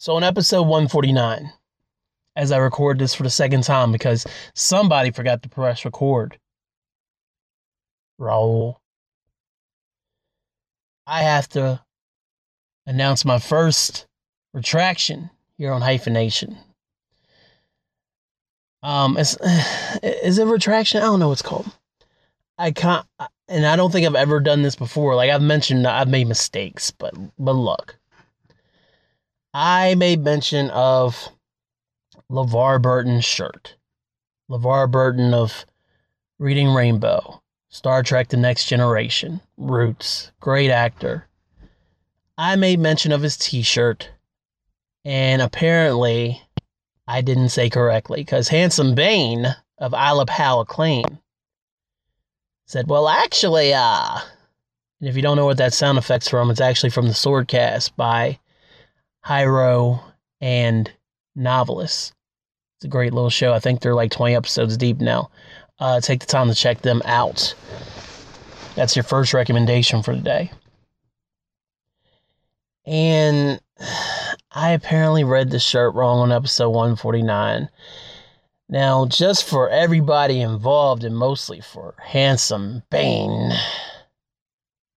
So on episode 149, as I record this for the second time because somebody forgot to press record, Raul, I have to announce my first retraction here on Hyphen Nation. Is it retraction? I don't know what's called. And I don't think I've ever done this before. Like I've mentioned, I've made mistakes, but look, I made mention of LeVar Burton's shirt. LeVar Burton of Reading Rainbow, Star Trek The Next Generation, Roots, great actor. I made mention of his t-shirt, and apparently I didn't say correctly, because Handsome Bane of Isla Palaclain said, well, actually, and if you don't know what that sound effect's from, it's actually from the Swordcast by Hyro and Novelist. It's a great little show. I think they're like 20 episodes deep now. Take the time to check them out. That's your first recommendation for today. And I apparently read the shirt wrong on episode 149. Now, just for everybody involved and mostly for Handsome Bane,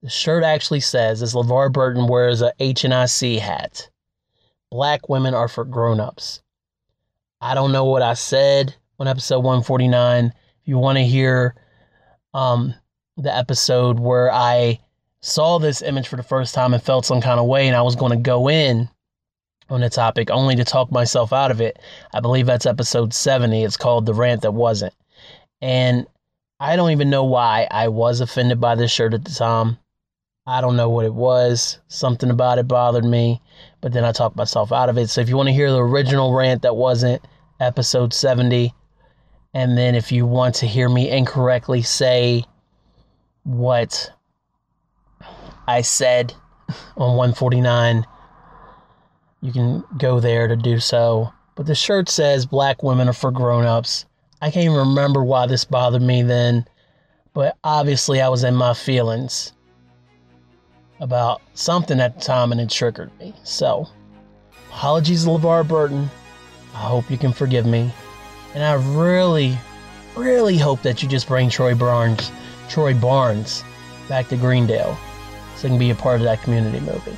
the shirt actually says, as LeVar Burton wears a HNIC hat, black women are for grown-ups. I don't know what I said on episode 149. If you want to hear the episode where I saw this image for the first time and felt some kind of way, and I was going to go in on the topic only to talk myself out of it. I believe that's episode 70. It's called The Rant That Wasn't. And I don't even know why I was offended by this shirt at the time. I don't know what it was. Something about it bothered me, but then I talked myself out of it. So if you want to hear the original Rant That Wasn't, episode 70, and then if you want to hear me incorrectly say what I said on 149, you can go there to do so. But the shirt says black women are for grown-ups. I can't even remember why this bothered me then, but obviously I was in my feelings about something at the time and it triggered me. So, apologies to LeVar Burton. I hope you can forgive me. And I really, really hope that you just bring Troy Barnes back to Greendale so he can be a part of that community movie.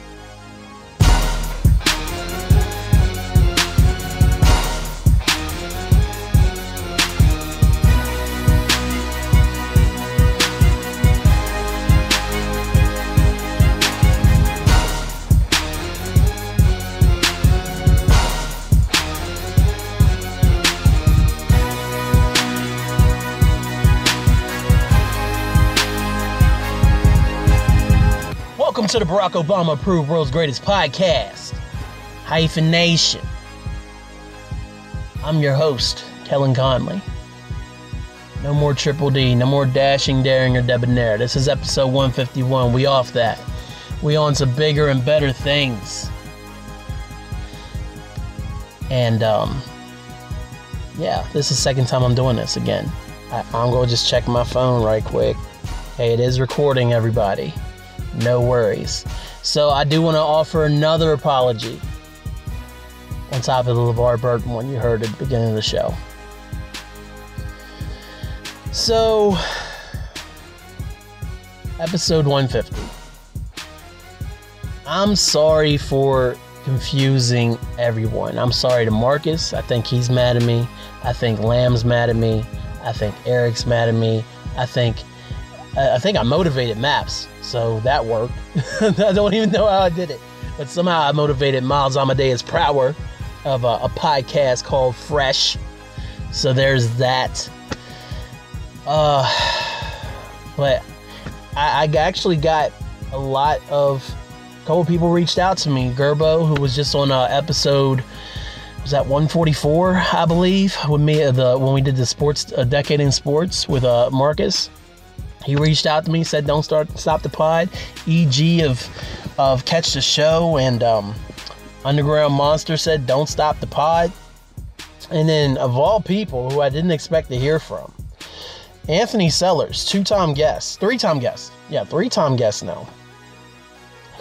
To the Barack Obama approved world's greatest podcast, Hyphen Nation. I'm your host, Kellen Conley. No more Triple D, no more dashing, daring, or debonair. This is episode 151. We off that. We on to bigger and better things. And, yeah, this is the second time I'm doing this again. I'm going to just check my phone right quick. Hey, it is recording, everybody. No worries. So I do want to offer another apology on top of the LeVar Burton one you heard at the beginning of the show. So, episode 150. I'm sorry for confusing everyone. I'm sorry to Marcus. I think he's mad at me. I think Lamb's mad at me. I think Eric's mad at me. I think I motivated Maps, so that worked. I don't even know how I did it, but somehow I motivated Miles Amadeus Prower of a podcast called Fresh. So there's that. But I actually got a lot of, a couple people reached out to me. Gerbo, who was just on episode, was that 144, I believe, with me when we did the sports, a decade in sports with Marcus. He reached out to me, said, "Don't stop the pod." EG of Catch the Show and Underground Monster said, "Don't stop the pod." And then of all people who I didn't expect to hear from, Anthony Sellers, three-time guest now.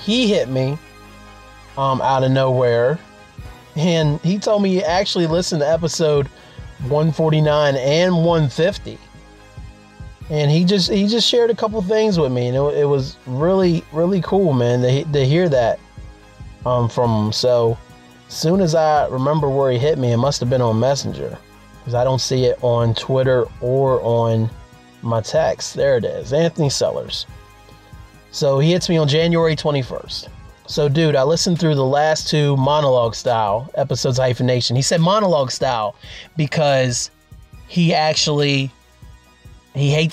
He hit me out of nowhere And he told me he actually listened to episode 149 and 150. And he just shared a couple things with me, and it was really, really cool, man, to hear that from him. So as soon as I remember where he hit me, it must have been on Messenger, because I don't see it on Twitter or on my text. There it is, Anthony Sellers. So he hits me on January 21st. So, dude, I listened through the last two monologue style episodes of Hyphen Nation. He said monologue style because he hates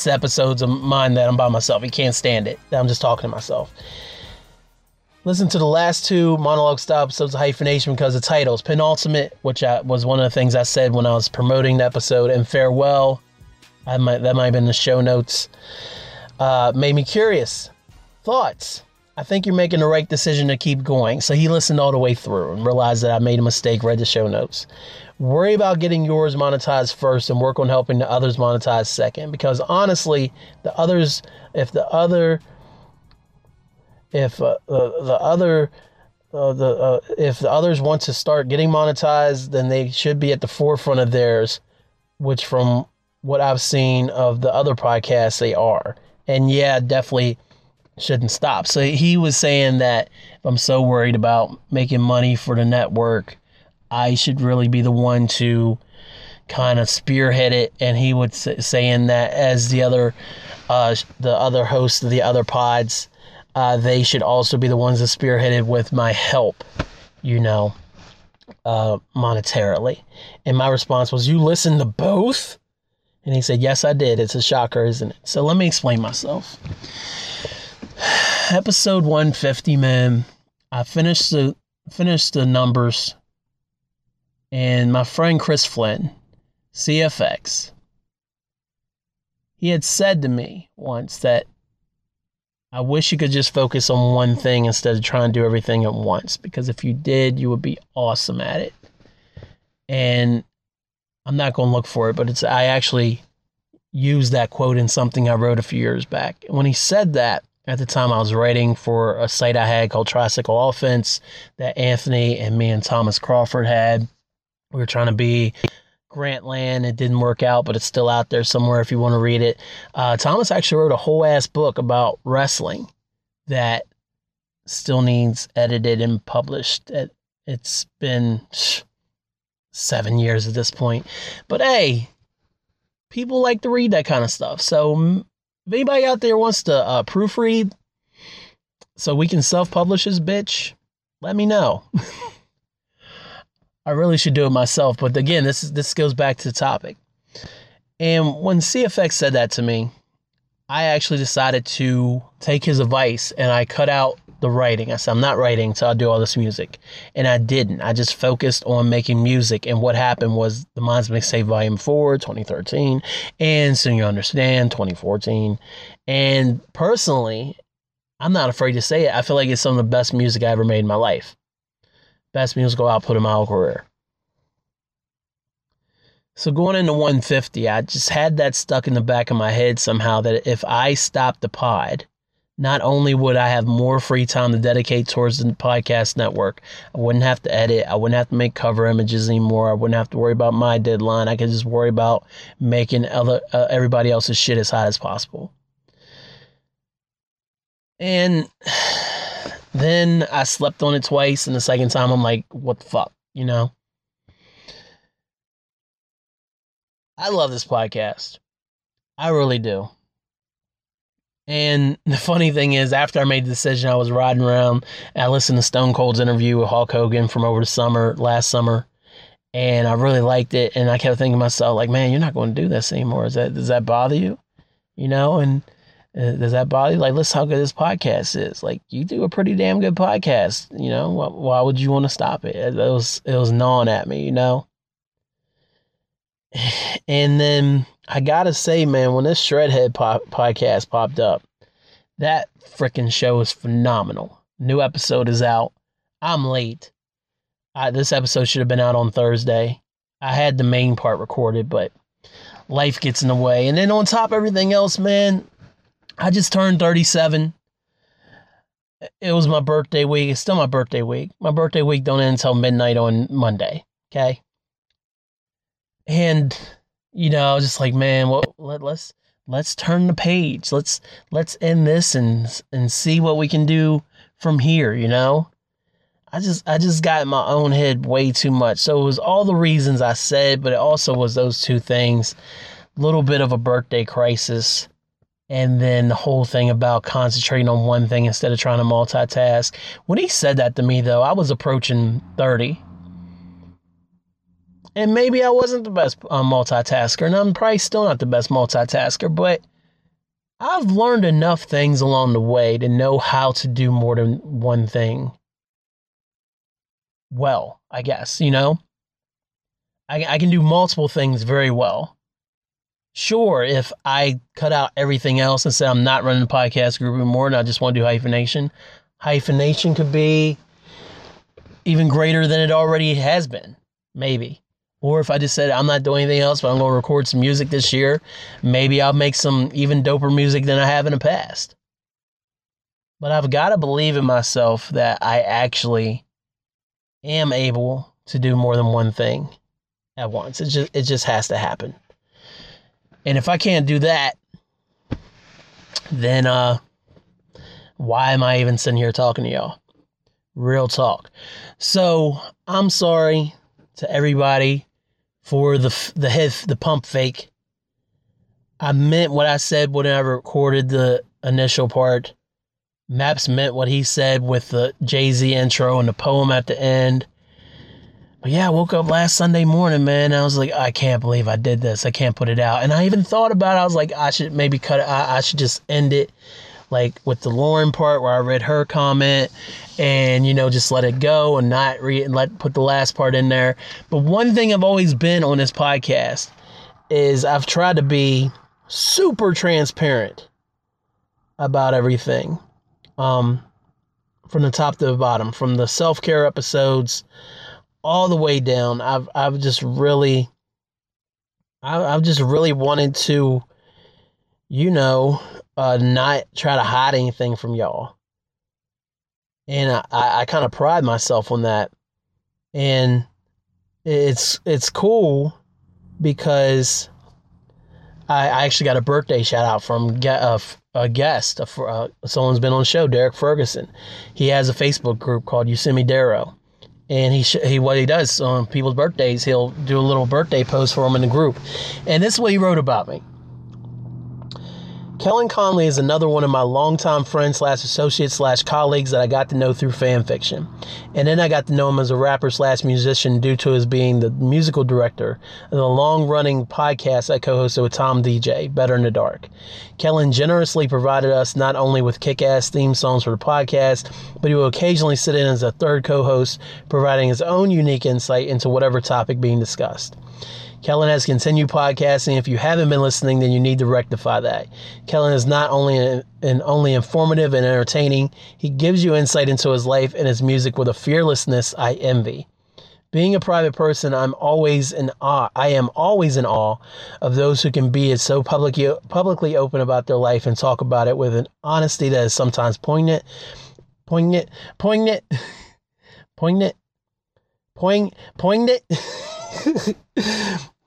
episodes of mine that I'm by myself. He can't stand it, that I'm just talking to myself. Listen to the last two monologue style episodes of Hyphenation because of titles. Penultimate, which was one of the things I said when I was promoting the episode, and Farewell, that might have been in the show notes, made me curious. Thoughts? I think you're making the right decision to keep going. So he listened all the way through and realized that I made a mistake, read the show notes. Worry about getting yours monetized first and work on helping the others monetize second. Because honestly, if the others want to start getting monetized, then they should be at the forefront of theirs, which from what I've seen of the other podcasts, they are. And yeah, definitely shouldn't stop. So he was saying that if I'm so worried about making money for the network, I should really be the one to kind of spearhead it. And he was saying that as the other hosts of the other pods, they should also be the ones that spearheaded with my help, monetarily. And my response was, you listen to both? And he said, yes, I did. It's a shocker, isn't it? So let me explain myself. Episode 150, man, I finished the numbers, and my friend Chris Flynn, CFX, he had said to me once that I wish you could just focus on one thing instead of trying to do everything at once, because if you did, you would be awesome at it. And I'm not going to look for it, but I actually used that quote in something I wrote a few years back. And when he said that, at the time, I was writing for a site I had called Tricycle Offense that Anthony and me and Thomas Crawford had. We were trying to be Grantland. It didn't work out, but it's still out there somewhere if you want to read it. Thomas actually wrote a whole-ass book about wrestling that still needs edited and published. It's been 7 years at this point. But, hey, people like to read that kind of stuff. So if anybody out there wants to proofread so we can self-publish this bitch, let me know. I really should do it myself. But again, this goes back to the topic. And when CFX said that to me, I actually decided to take his advice, and I cut out the writing. I said, I'm not writing, so I'll do all this music. And I didn't. I just focused on making music. And what happened was the Minds Mixtape Volume 4, 2013, and Soon You Understand, 2014. And personally, I'm not afraid to say it, I feel like it's some of the best music I ever made in my life. Best musical output of my whole career. So going into 150, I just had that stuck in the back of my head somehow, that if I stopped the pod, not only would I have more free time to dedicate towards the podcast network, I wouldn't have to edit, I wouldn't have to make cover images anymore, I wouldn't have to worry about my deadline, I could just worry about making everybody else's shit as hot as possible. And then I slept on it twice, and the second time I'm like, what the fuck, I love this podcast. I really do. And the funny thing is, after I made the decision, I was riding around, and I listened to Stone Cold's interview with Hulk Hogan from last summer, and I really liked it, and I kept thinking to myself, like, man, you're not going to do this anymore. Does that bother you? Does that bother you? Like, listen how good this podcast is. Like, you do a pretty damn good podcast, Why would you want to stop it? It was gnawing at me, And then I gotta say, man, when this Shredhead podcast popped up, that freaking show is phenomenal. New episode is out. I'm late. This episode should have been out on Thursday. I had the main part recorded, but life gets in the way. And then on top of everything else, man, I just turned 37. It was my birthday week. It's still my birthday week. My birthday week don't end until midnight on Monday, okay? And, you know, I was just like, man, well, let's turn the page. Let's end this and see what we can do from here, you know? I just got in my own head way too much. So it was all the reasons I said, but it also was those two things. A little bit of a birthday crisis. And then the whole thing about concentrating on one thing instead of trying to multitask. When he said that to me, though, I was approaching 30. And maybe I wasn't the best multitasker, and I'm probably still not the best multitasker, but I've learned enough things along the way to know how to do more than one thing. Well, I guess, you know, I can do multiple things very well. Sure, if I cut out everything else and say I'm not running the podcast group anymore and I just want to do hyphenation, hyphenation could be even greater than it already has been, maybe. Or if I just said I'm not doing anything else, but I'm going to record some music this year, maybe I'll make some even doper music than I have in the past. But I've got to believe in myself that I actually am able to do more than one thing at once. It just has to happen. And if I can't do that, then why am I even sitting here talking to y'all? Real talk. So I'm sorry to everybody for the pump fake. I meant what I said when I recorded the initial part. Maps meant what he said with the Jay-Z intro and the poem at the end. But yeah, I woke up last Sunday morning, man. I was like, I can't believe I did this. I can't put it out. And I even thought about it. I was like, I should maybe cut it. I should just end it like with the Lauren part where I read her comment and, you know, just let it go and not put the last part in there. But one thing I've always been on this podcast is I've tried to be super transparent about everything. From the top to the bottom, from the self-care episodes all the way down. I've just really wanted to, you know, not try to hide anything from y'all. And I kind of pride myself on that. And it's cool because I actually got a birthday shout out from a guest, someone's been on the show, Derek Ferguson. He has a Facebook group called Yosemite Darrow. And what he does on people's birthdays, he'll do a little birthday post for them in the group. And this is what he wrote about me. Kellen Conley is another one of my longtime friends / associates / colleagues that I got to know through fan fiction. And then I got to know him as a rapper / musician due to his being the musical director of the long-running podcast I co-hosted with Tom DJ, Better in the Dark. Kellen generously provided us not only with kick-ass theme songs for the podcast, but he will occasionally sit in as a third co-host, providing his own unique insight into whatever topic being discussed. Kellen has continued podcasting. If you haven't been listening, then you need to rectify that. Kellen is not only only informative and entertaining, he gives you insight into his life and his music with a fearlessness I envy. Being a private person, I am always in awe of those who can be so publicly open about their life and talk about it with an honesty that is sometimes poignant.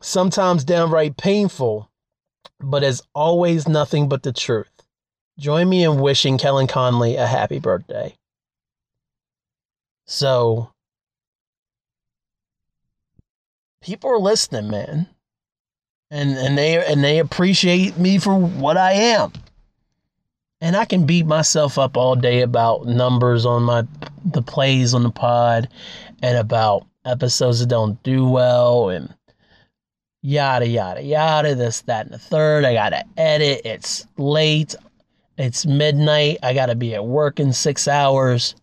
Sometimes downright painful, but as always, nothing but the truth. Join me in wishing Kellen Conley a happy birthday. So, people are listening, man, and they appreciate me for what I am. And I can beat myself up all day about numbers on the plays on the pod, and about episodes that don't do well, and yada yada yada, this, that, and the third. I gotta edit. It's late. It's midnight. I gotta be at work in 6 hours.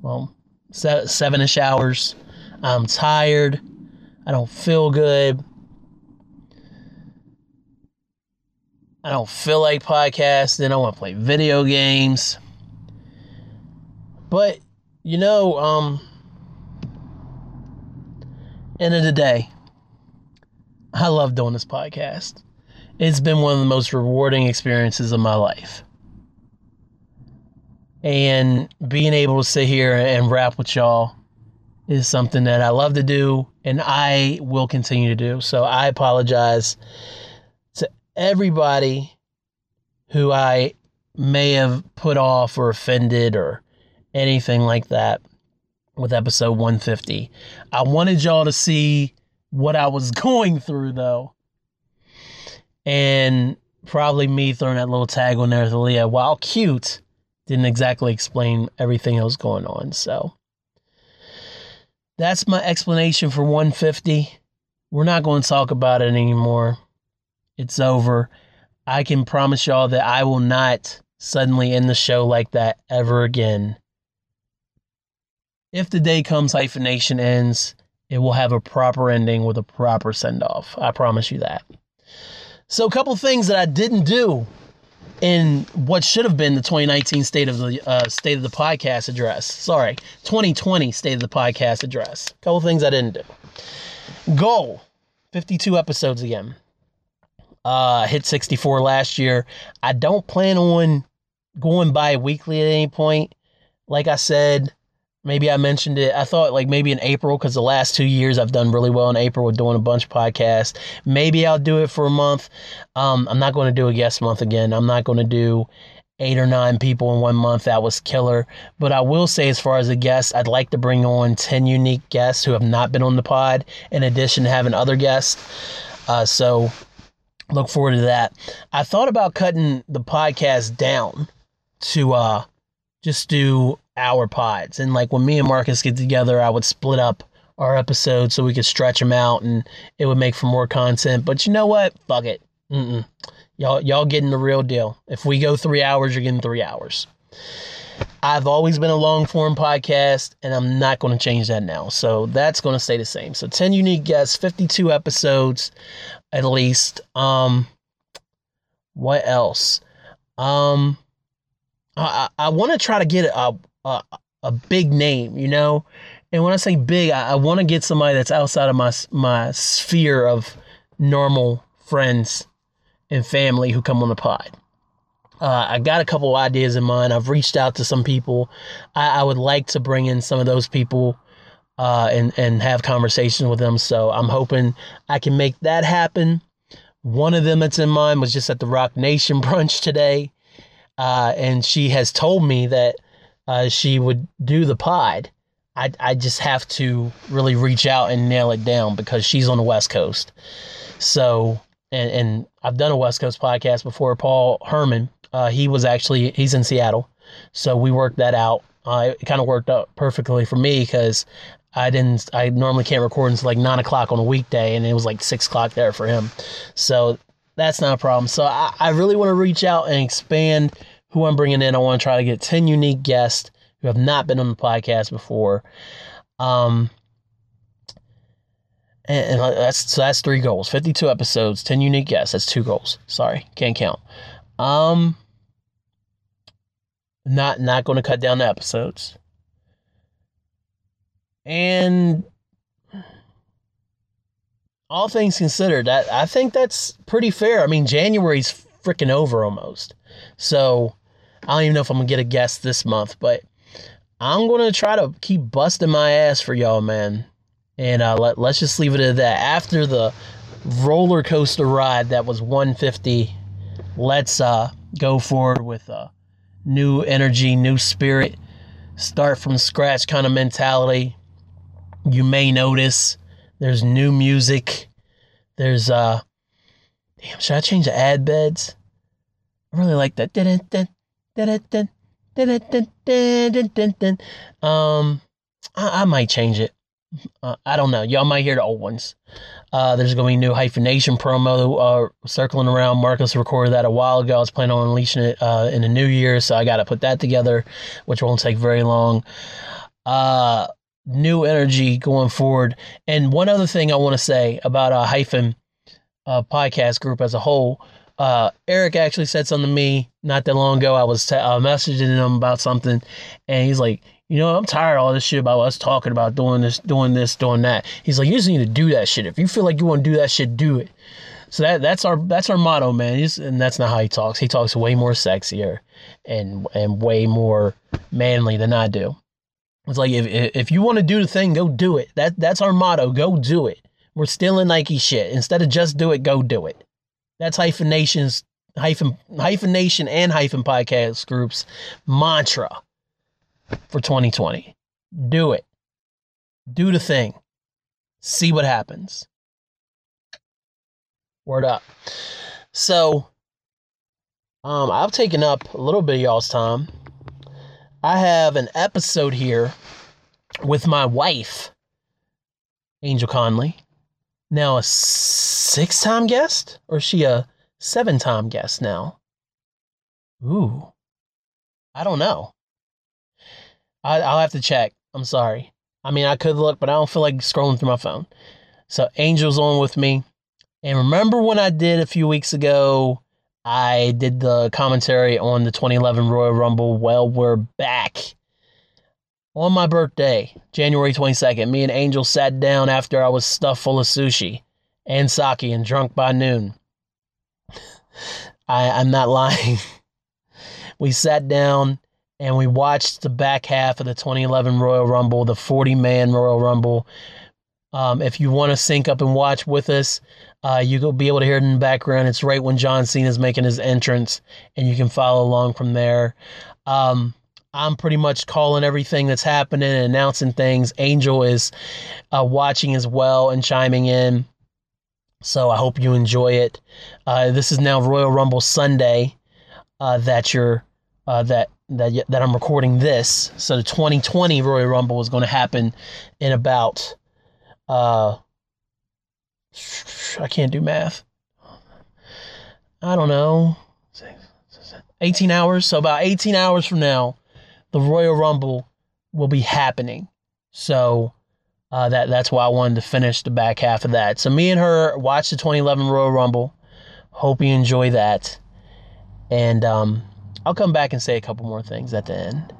Well, 7-ish hours. I'm tired. I don't feel good. I don't feel like podcasting. I want to play video games. But you know, end of the day, I love doing this podcast. It's been one of the most rewarding experiences of my life. And being able to sit here and rap with y'all is something that I love to do and I will continue to do. So I apologize to everybody who I may have put off or offended or anything like that with episode 150. I wanted y'all to see what I was going through, though. And probably me throwing that little tag on there with Aaliyah, while cute, didn't exactly explain everything that was going on. So that's my explanation for 150. We're not going to talk about it anymore. It's over. I can promise y'all that I will not suddenly end the show like that ever again. If the day comes Hyphen Nation ends, it will have a proper ending with a proper send-off. I promise you that. So a couple things that I didn't do in what should have been the 2019 State of the Podcast address. Sorry, 2020 State of the Podcast address. A couple things I didn't do. Goal, 52 episodes again. Hit 64 last year. I don't plan on going bi-weekly at any point. Like I said, maybe I mentioned it. I thought like maybe in April, because the last 2 years I've done really well in April with doing a bunch of podcasts. Maybe I'll do it for a month. I'm not going to do a guest month again. I'm not going to do 8 or 9 people in 1 month. That was killer. But I will say, as far as a guest, I'd like to bring on 10 unique guests who have not been on the pod, in addition to having other guests. So look forward to that. I thought about cutting the podcast down to just do hour pods. And like when me and Marcus get together, I would split up our episodes so we could stretch them out and it would make for more content. But you know what? Fuck it. Y'all getting the real deal. If we go 3 hours, you're getting 3 hours. I've always been a long form podcast and I'm not going to change that now. So that's going to stay the same. So 10 unique guests, 52 episodes at least. What else? I want to try to get a big name, you know? And when I say big, I want to get somebody that's outside of my sphere of normal friends and family who come on the pod. I got a couple ideas in mind. I've reached out to some people. I would like to bring in some of those people and have conversations with them. So I'm hoping I can make that happen. One of them that's in mind was just at the Rock Nation brunch today. And she has told me that she would do the pod. I just have to really reach out and nail it down because she's on the West Coast. So, and I've done a West Coast podcast before. Paul Herman, he's in Seattle. So we worked that out. It kind of worked out perfectly for me because I normally can't record until like 9 o'clock on a weekday. And it was like 6 o'clock there for him. So that's not a problem. So I really want to reach out and expand who I'm bringing in. I want to try to get 10 unique guests who have not been on the podcast before. And that's 3 goals, 52 episodes, 10 unique guests. That's 2 goals. Sorry. Can't count. Not going to cut down the episodes. And all things considered, I think that's pretty fair. I mean, January's freaking over almost. So I don't even know if I'm going to get a guest this month, but I'm going to try to keep busting my ass for y'all, man. And let's just leave it at that. After the roller coaster ride that was 150, let's go forward with new energy, new spirit, start from scratch kind of mentality. You may notice there's new music. There's, damn, should I change the ad beds? I really like that. I might change it. I don't know. Y'all might hear the old ones. There's going to be a new Hyphen Nation promo circling around. Marcus recorded that a while ago. I was planning on unleashing it in the new year, so I got to put that together, which won't take very long. New energy going forward. And one other thing I want to say about a Hyphen podcast group as a whole, Eric actually said something to me not that long ago. I was messaging him about something and he's like, you know, I'm tired of all this shit about us talking about doing this, doing that. He's like, you just need to do that shit. If you feel like you want to do that shit, do it. So that's our motto, man. And that's not how he talks. He talks way more sexier and way more manly than I do. It's like, if you want to do the thing, go do it. That's our motto. Go do it. We're stealing Nike shit. Instead of just do it, go do it. That's Hyphen Nation and Hyphen Podcast Group's mantra for 2020. Do it. Do the thing. See what happens. Word up. So, I've taken up a little bit of y'all's time. I have an episode here with my wife, Angel Conley. Now a 6-time guest? Or is she a 7-time guest now? Ooh. I don't know. I'll have to check. I'm sorry. I mean, I could look, but I don't feel like scrolling through my phone. So Angel's on with me. And remember when I did a few weeks ago, I did the commentary on the 2011 Royal Rumble. Well, we're back. On my birthday, January 22nd, me and Angel sat down after I was stuffed full of sushi and sake and drunk by noon. I'm not lying. We sat down and we watched the back half of the 2011 Royal Rumble, the 40-man Royal Rumble. If you want to sync up and watch with us, you'll be able to hear it in the background. It's right when John Cena is making his entrance, and you can follow along from there. I'm pretty much calling everything that's happening and announcing things. Angel is watching as well and chiming in. So I hope you enjoy it. This is now Royal Rumble Sunday that I'm recording this. So the 2020 Royal Rumble is going to happen in about... I can't do math. I don't know. 18 hours. So about 18 hours from now, the Royal Rumble will be happening. So that's why I wanted to finish the back half of that. So me and her watched the 2011 Royal Rumble. Hope you enjoy that. And I'll come back and say a couple more things at the end.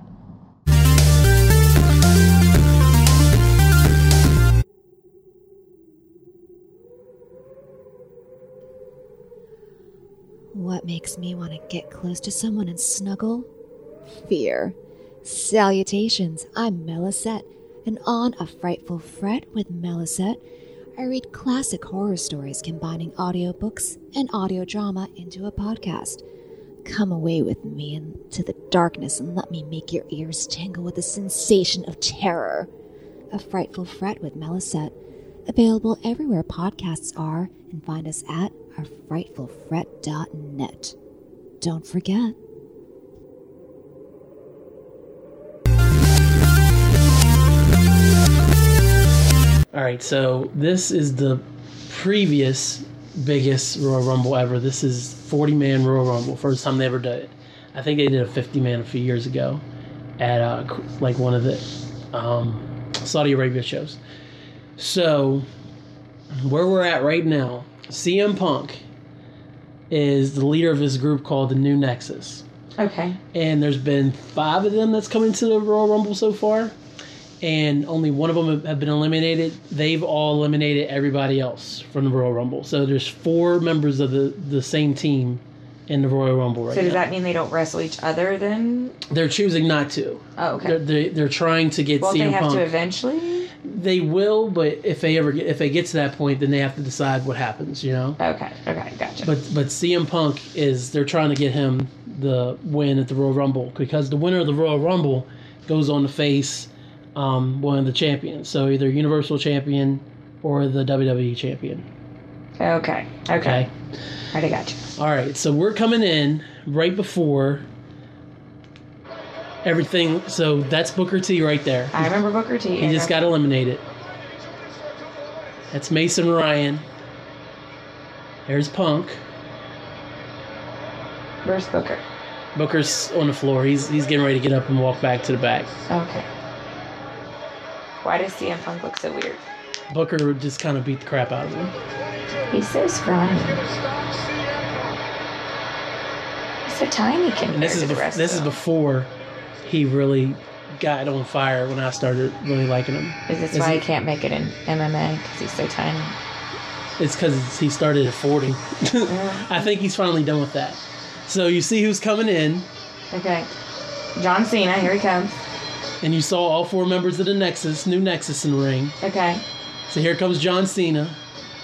What makes me want to get close to someone and snuggle? Fear. Salutations, I'm Melisette, and on A Frightful Fret with Melisette, I read classic horror stories combining audiobooks and audio drama into a podcast. Come away with me into the darkness and let me make your ears tingle with the sensation of terror. A Frightful Fret with Melisette. Available everywhere podcasts are, and find us at ourfrightfulfret.net. Don't forget. All right, so this is the previous biggest Royal Rumble ever. This is 40-man Royal Rumble, first time they ever did it. I think they did a 50-man a few years ago at one of the Saudi Arabia shows. So, where we're at right now, CM Punk is the leader of his group called the New Nexus. Okay. And there's been 5 of them that's come into the Royal Rumble so far, and only one of them have been eliminated. They've all eliminated everybody else from the Royal Rumble. So there's 4 members of the same team in the Royal Rumble right now. So does that mean they don't wrestle each other then? They're choosing not to. Oh, okay. They're trying to get CM Punk. Well, they have to eventually? They will, but if they get to that point, then they have to decide what happens, you know? Okay, gotcha. But CM Punk they're trying to get him the win at the Royal Rumble, because the winner of the Royal Rumble goes on to face one of the champions. So either Universal Champion or the WWE Champion. Okay. Alright, I gotcha. Alright, so we're coming in right before... everything. So that's Booker T right there. I remember Booker T. He just got eliminated. That's Mason Ryan. There's Punk. Where's Booker? Booker's on the floor. He's getting ready to get up and walk back to the back. Okay. Why does CM Punk look so weird? Booker just kind of beat the crap out of him. He's so scrawny. He's so tiny compared to the rest of them. This is before... he really got on fire when I started really liking him. Is this why he can't make it in MMA? Because he's so tiny. It's because he started at 40. I think he's finally done with that. So you see who's coming in. Okay. John Cena, here he comes. And you saw all four members of the Nexus, New Nexus in the ring. Okay. So here comes John Cena.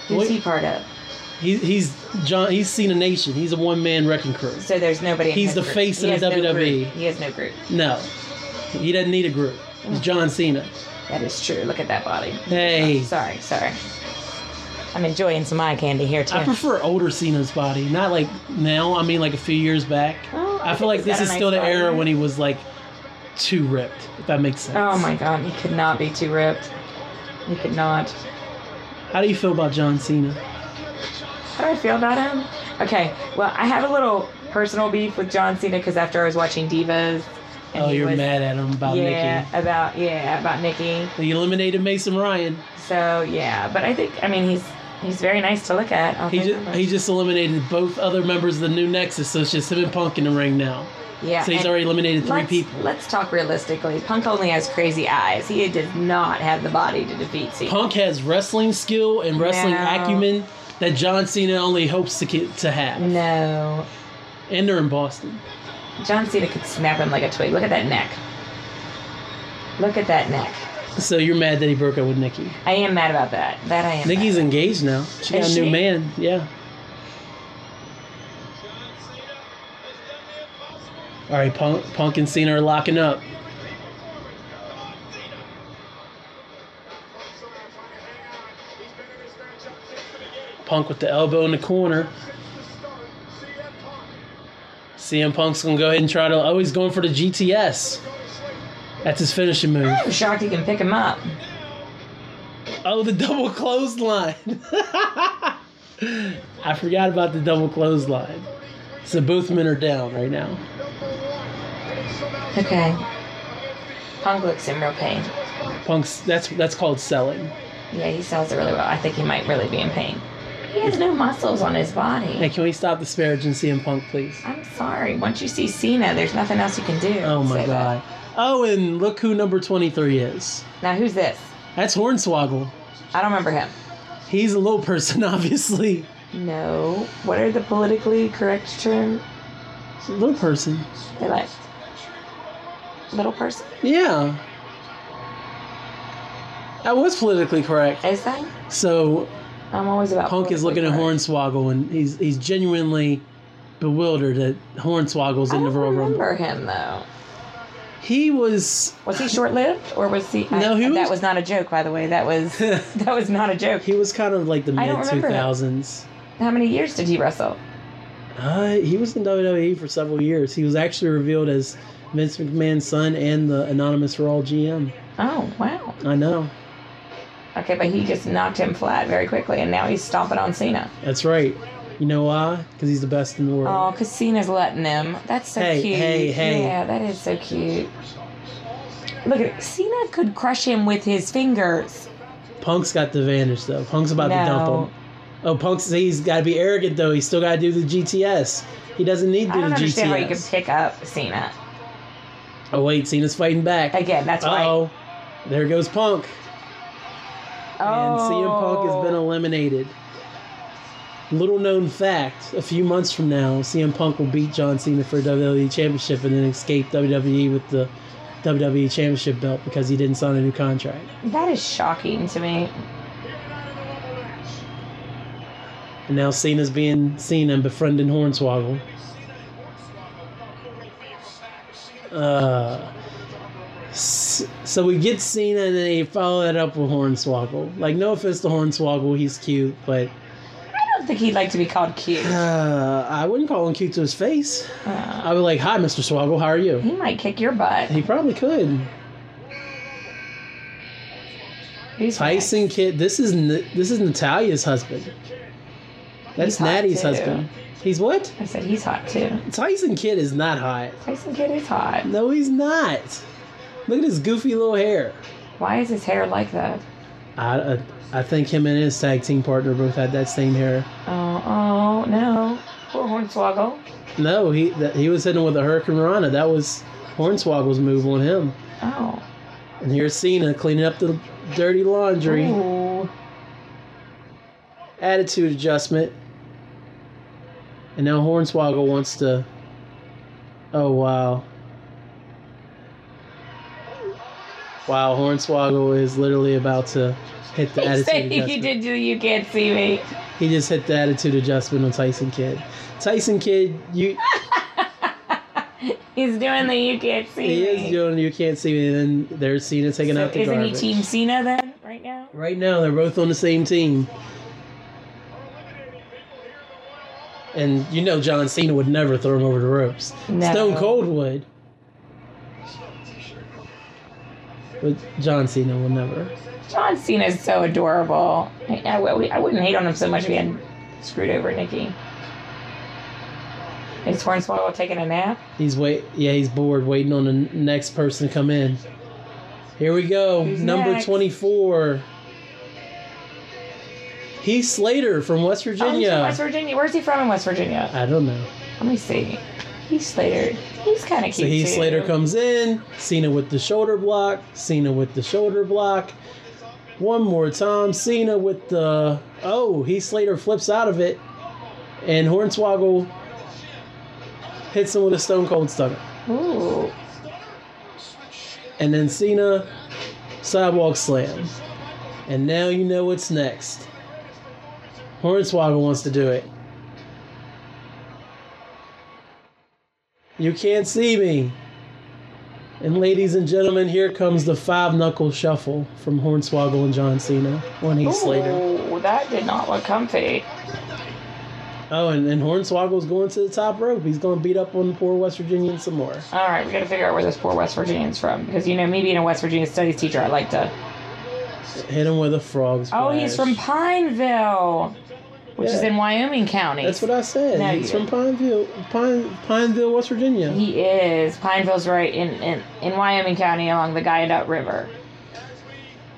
Who's he part of? He's Cena Nation. He's a one-man wrecking crew. So there's nobody in his group. He's the face of the WWE. He has no group. No. He doesn't need a group. He's John Cena. That is true. Look at that body. Hey. Oh, sorry. I'm enjoying some eye candy here, too. I prefer older Cena's body. Not like now. I mean, like a few years back. Oh, I feel like this is still the era when he was, like, too ripped, if that makes sense. Oh, my God. He could not be too ripped. He could not. How do you feel about John Cena? How do I feel about him? Okay. Well, I have a little personal beef with John Cena because after I was watching Divas... And mad at him about Nikki. About Nikki. He eliminated Mason Ryan. So, yeah. But I think, he's very nice to look at. He just eliminated both other members of the New Nexus, so it's just him and Punk in the ring now. Yeah. So he's already eliminated three people. Let's talk realistically. Punk only has crazy eyes. He does not have the body to defeat Cena. Punk has wrestling skill and wrestling acumen that John Cena only hopes to have. No. And they're in Boston. John Cena could snap him like a twig. Look at that neck. So you're mad that he broke up with Nikki? I am mad about that. Nikki's engaged now. She got a new man. Yeah. All right, Punk and Cena are locking up. Punk with the elbow in the corner. CM Punk's going to go ahead and try to... Oh, he's going for the GTS. That's his finishing move. I'm shocked he can pick him up. Oh, the double clothesline. I forgot about the double clothesline. So both men are down right now. Okay. Punk looks in real pain. That's called selling. Yeah, he sells it really well. I think he might really be in pain. He has no muscles on his body. Hey, can we stop disparaging CM Punk, please? I'm sorry. Once you see Cena, there's nothing else you can do. Oh, my God. That. Oh, and look who number 23 is. Now, who's this? That's Hornswoggle. I don't remember him. He's a little person, obviously. No. What are the politically correct terms? Little person. They like... Little person? Yeah. That was politically correct. Is that? So... I'm always about Punk is looking at Hornswoggle, and he's genuinely bewildered that Hornswoggle's in the Royal Rumble. I remember him though. He was. Was he short-lived, or was he? No, that was not a joke, by the way. That was not a joke. He was kind of like the mid-2000s. How many years did he wrestle? He was in WWE for several years. He was actually revealed as Vince McMahon's son and the anonymous Raw GM. Oh wow! I know. Okay, but he just knocked him flat very quickly, and now he's stomping on Cena. That's right. You know why? Because he's the best in the world. Oh, because Cena's letting him. That's so cute. Hey. Yeah, that is so cute. Look at it. Cena could crush him with his fingers. Punk's got the advantage, though. Punk's about to dump him. Oh, he's got to be arrogant, though. He's still got to do the GTS. He doesn't need to do the GTS. I don't understand how you can pick up Cena. Oh, wait. Cena's fighting back. Again, that's right. Uh-oh. There goes Punk. And CM Punk has been eliminated. Little known fact, a few months from now, CM Punk will beat John Cena for a WWE Championship and then escape WWE with the WWE Championship belt because he didn't sign a new contract. That is shocking to me. And now Cena's being Cena and befriending Hornswoggle. So we get Cena and then they follow that up with Hornswoggle. Like, no offense to Hornswoggle, he's cute, but... I don't think he'd like to be called cute. I wouldn't call him cute to his face. I would like, hi, Mr. Swoggle, how are you? He might kick your butt. He probably could. He's Tyson nice. Kidd. This is Natalia's husband. That's Natty's husband. He's what? I said he's hot, too. Tyson Kidd is not hot. Tyson Kidd is hot. No, he's not. Look at his goofy little hair. Why is his hair like that? I think him and his tag team partner both had that same hair. Oh no. Poor Hornswoggle. No, he was hitting with a Hurricane Rana. That was Hornswoggle's move on him. Oh. And here's Cena cleaning up the dirty laundry. Ooh. attitude adjustment. And now Hornswoggle wants to... Oh, wow. Wow, Hornswoggle is literally about to hit the attitude adjustment. You can't see me. He just hit the attitude adjustment on Tyson Kidd. Tyson Kidd, you... He's doing the you can't see me. He is doing the you can't see me. And then there's Cena taking out the garbage. Isn't he Team Cena then, right now? Right now, they're both on the same team. And you know John Cena would never throw him over the ropes. No. Stone Cold would. But John Cena will never. John Cena is so adorable. I wouldn't hate on him so much if he had screwed over Nikki. Is Hornswoggle taking a nap? He's bored, waiting on the next person to come in. Here we go. Who's number next? 24. Heath Slater from West Virginia. Oh, from West Virginia. Where's he from in West Virginia? I don't know. Let me see. Heath Slater. He's kind of cute. So Heath Slater comes in. Cena with the shoulder block. Cena with the shoulder block. One more time. Cena with the... Oh, Heath Slater flips out of it. And Hornswoggle hits him with a Stone Cold Stunner. Ooh. And then Cena sidewalk slam. And now you know what's next. Hornswoggle wants to do it. You can't see me. And ladies and gentlemen, here comes the five-knuckle shuffle from Hornswoggle and John Cena on Heath Slater. Oh, that did not look comfy. Oh, and Hornswoggle's going to the top rope. He's going to beat up on the poor West Virginians some more. All right, we got to figure out where this poor West Virginian's from. Because, you know, me being a West Virginia studies teacher, I like to... Hit him with a frog splash. Oh, he's from Pineville. Which is in Wyoming County. That's what I said. No, he's from Pineville, West Virginia. He is. Pineville's right in Wyoming County along the Guyadut River.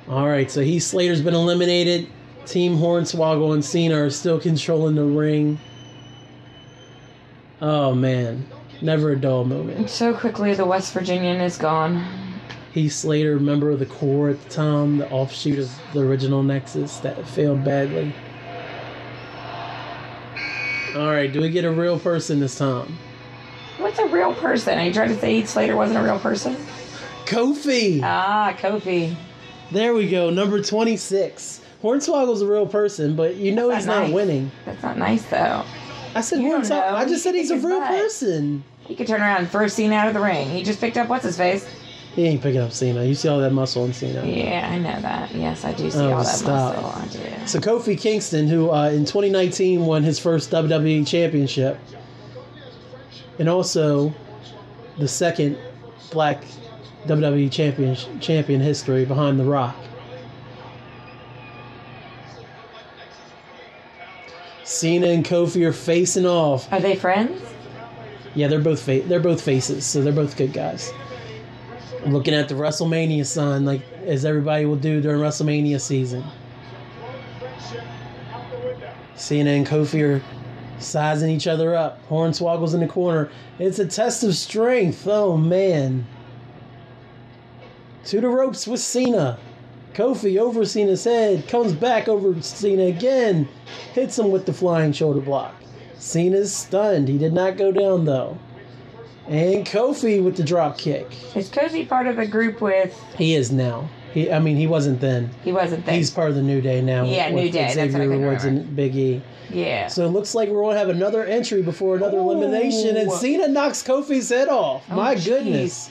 All right, so Heath Slater's been eliminated. Team Hornswoggle and Cena are still controlling the ring. Oh, man. Never a dull moment. So quickly, the West Virginian is gone. Heath Slater, member of the Core at the time, the offshoot of the original Nexus that failed badly. All right, do we get a real person this time? What's a real person? Are you trying to say Heath Slater wasn't a real person? Kofi! Ah, Kofi. There we go, number 26. Hornswoggle's a real person, but you know he's not winning. That's not nice, though. I said Hornswoggle. I just said he's a real person. He could turn around and throw Cena out of the ring. He just picked up what's-his-face. He ain't picking up Cena. You see all that muscle in Cena. Yeah, I know that. Yes, I do see all that muscle. I do. So Kofi Kingston, who in 2019 won his first WWE Championship, and also the second black WWE champion history behind The Rock. Cena and Kofi are facing off. Are they friends? Yeah, they're both faces, so they're both good guys. Looking at the WrestleMania sign, like as everybody will do during WrestleMania season. Cena and Kofi are sizing each other up. Hornswoggle's in the corner. It's a test of strength. Oh, man. To the ropes with Cena. Kofi over Cena's head. Comes back over Cena again. Hits him with the flying shoulder block. Cena's stunned. He did not go down, though. And Kofi with the drop kick. Is Kofi part of the group with... He is now. He wasn't then. He wasn't then. He's part of the New Day now. Yeah, New Day. Xavier Woods and Big E. Yeah. So it looks like we're going to have another entry before another elimination. And Cena knocks Kofi's head off. Oh, my goodness.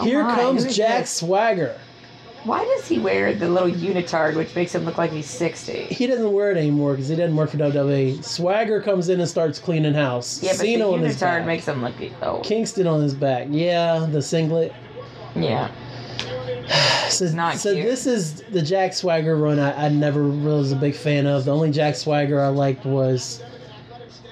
Here comes Jack Swagger. Why does he wear the little unitard, which makes him look like he's 60? He doesn't wear it anymore because he doesn't work for WWE. Swagger comes in and starts cleaning house. Yeah, but Cena the unitard makes him look old. Kingston on his back. Yeah, the singlet. Yeah. So this is the Jack Swagger run I never really was a big fan of. The only Jack Swagger I liked was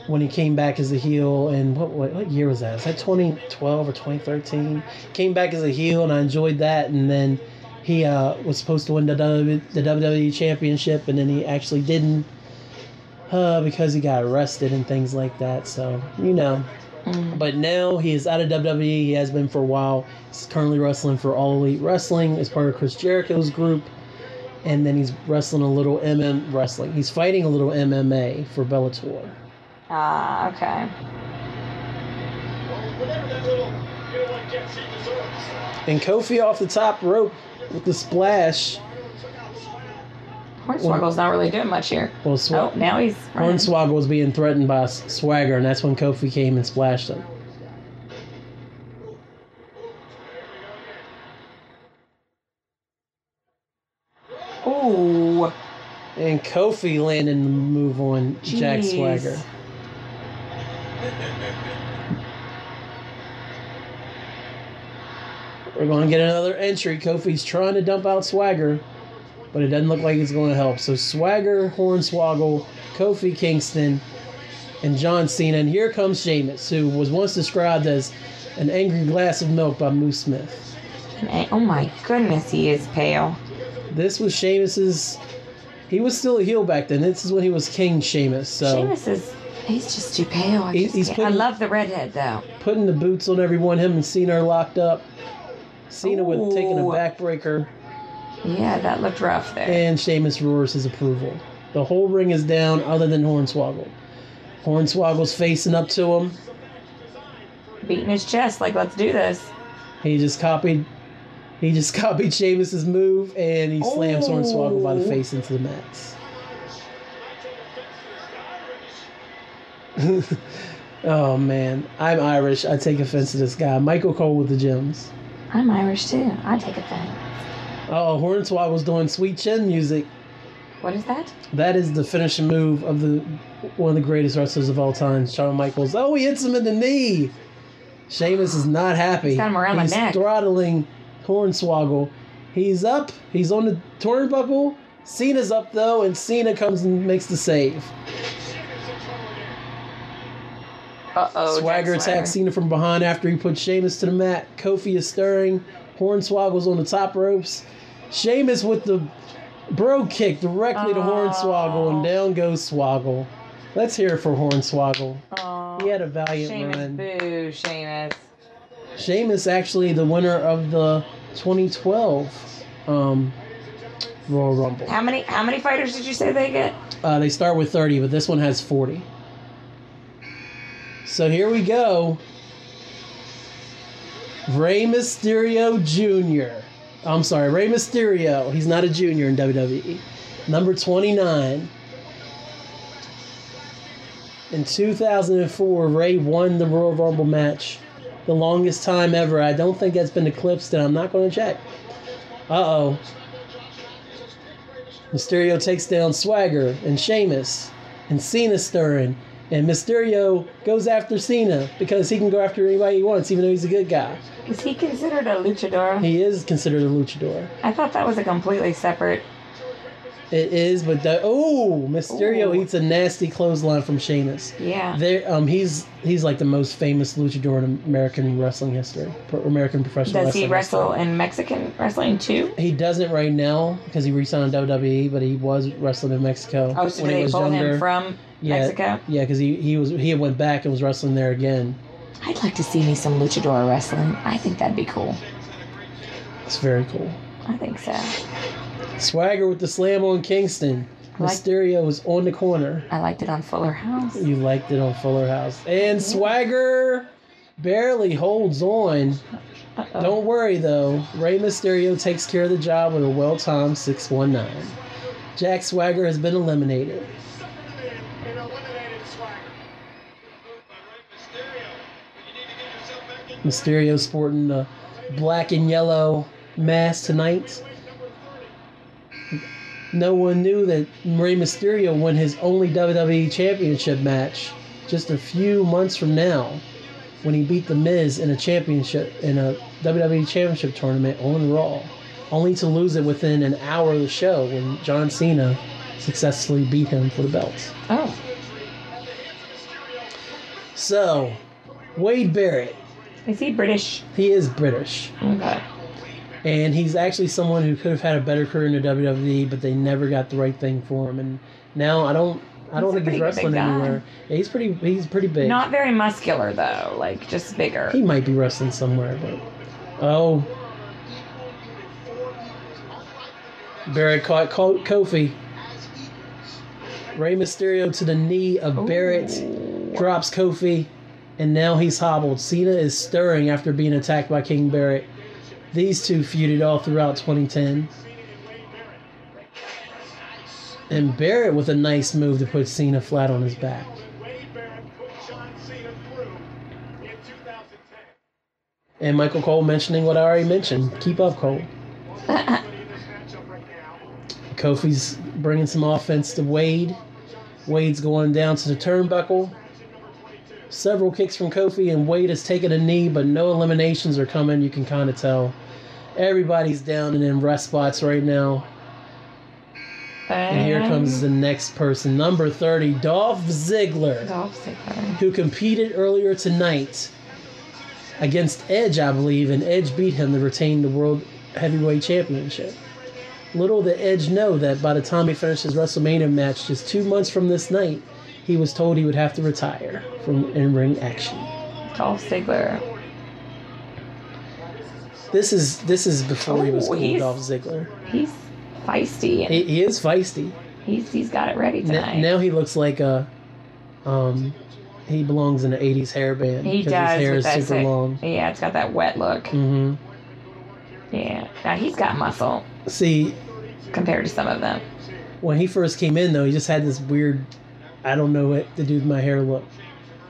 when he came back as a heel. And what year was that? Was that 2012 or 2013? Came back as a heel, and I enjoyed that. And then... He was supposed to win the WWE Championship, and then he actually didn't because he got arrested and things like that. So, you know. Mm. But now he is out of WWE. He has been for a while. He's currently wrestling for All Elite Wrestling as part of Chris Jericho's group. and then he's wrestling a little wrestling. He's fighting a little MMA for Bellator. Ah, okay. And Kofi off the top rope with the splash. Hornswoggle's not really doing much here. Well, now he's running. Hornswoggle's being threatened by Swagger, and that's when Kofi came and splashed him. Oh. And Kofi landing the move on Jack Swagger. We're going to get another entry. Kofi's trying to dump out Swagger, but it doesn't look like it's going to help. So Swagger, Hornswoggle, Kofi Kingston, and John Cena. And here comes Sheamus, who was once described as an angry glass of milk by Moose Smith. Oh my goodness, he is pale. This was Sheamus's... He was still a heel back then. This is when he was King Sheamus. So Sheamus is... He's just too pale. I love the redhead, though. Putting the boots on everyone. Him and Cena are locked up. Cena with taking a backbreaker. Yeah, that looked rough there. And Sheamus roars his approval. The whole ring is down other than Hornswoggle. Hornswoggle's facing up to him. Beating his chest like, let's do this. He just copied Sheamus's move, and he slams Hornswoggle by the face into the mats. Oh, man. I'm Irish. I take offense to this guy. Michael Cole with the gems. I'm Irish, too. I take offense. Oh, Hornswoggle's doing sweet chin music. What is that? That is the finishing move of one of the greatest wrestlers of all time, Shawn Michaels. Oh, he hits him in the knee. Sheamus is not happy. He's got him around my neck. He's throttling Hornswoggle. He's up. He's on the turnbuckle. Cena's up, though, and Cena comes and makes the save. Uh-oh. Swagger attacks Cena from behind after he puts Sheamus to the mat. Kofi is stirring. Hornswoggle's on the top ropes. Sheamus with the bro kick directly to Hornswoggle, and down goes Swoggle. Let's hear it for Hornswoggle. Aww. He had a valiant run. Boo, Sheamus. Sheamus actually the winner of the 2012 Royal Rumble. How many fighters did you say they get? They start with 30, but this one has 40. So here we go. Rey Mysterio Jr. I'm sorry, Rey Mysterio. He's not a junior in WWE. Number 29. In 2004, Rey won the Royal Rumble match. The longest time ever. I don't think that's been eclipsed, and I'm not going to check. Uh-oh. Mysterio takes down Swagger and Sheamus, and Cena stirring. And Mysterio goes after Cena because he can go after anybody he wants, even though he's a good guy. Is he considered a luchador? He is considered a luchador. I thought that was a completely separate... It is, but... Mysterio eats a nasty clothesline from Sheamus. Yeah. He's like the most famous luchador in American wrestling history. American professional wrestling. Does he wrestle in Mexican wrestling, too? He doesn't right now because he re-signed on WWE, but he was wrestling in Mexico. Oh, so when they pulled him from... Yeah, Mexico? Yeah, because he went back and was wrestling there again. I'd like to see me some luchador wrestling. I think that'd be cool. It's very cool. I think so. Swagger with the slam on Kingston. Mysterio was on the corner. I liked it on Fuller House. You liked it on Fuller House. And Swagger barely holds on. Uh-oh. Don't worry, though. Rey Mysterio takes care of the job with a well-timed 619. Jack Swagger has been eliminated. Mysterio sporting the black and yellow mask tonight. No one knew that Rey Mysterio won his only WWE Championship match just a few months from now when he beat The Miz in a WWE Championship tournament on Raw, only to lose it within an hour of the show when John Cena successfully beat him for the belt. Oh. So, Wade Barrett. Is he British? He is British. Okay. And he's actually someone who could have had a better career in the WWE, but they never got the right thing for him. And now I don't think he's wrestling anywhere. Yeah, he's pretty big. Not very muscular though, like just bigger. He might be wrestling somewhere, but Barrett caught Kofi. Rey Mysterio to the knee of Barrett. Drops Kofi. And now he's hobbled. Cena is stirring after being attacked by King Barrett. These two feuded all throughout 2010. And Barrett with a nice move to put Cena flat on his back. And Michael Cole mentioning what I already mentioned. Keep up, Cole. Kofi's bringing some offense to Wade. Wade's going down to the turnbuckle. Several kicks from Kofi, and Wade is taking a knee, but no eliminations are coming. You can kind of tell. Everybody's down and in rest spots right now. And here comes the next person, number 30, Dolph Ziggler. Dolph Ziggler. Who competed earlier tonight against Edge, I believe, and Edge beat him to retain the World Heavyweight Championship. Little did Edge know that by the time he finished his WrestleMania match just 2 months from this night, he was told he would have to retire from in-ring action. Dolph Ziggler. This is before he was called Dolph Ziggler. He's feisty. He is feisty. He's got it ready tonight. Now he looks like a... he belongs in an 80s hairband. He does. Because his hair is super long. Yeah, it's got that wet look. Mm-hmm. Yeah. Now, he's got muscle. See, compared to some of them. When he first came in, though, he just had this weird, I don't know what to do with my hair look.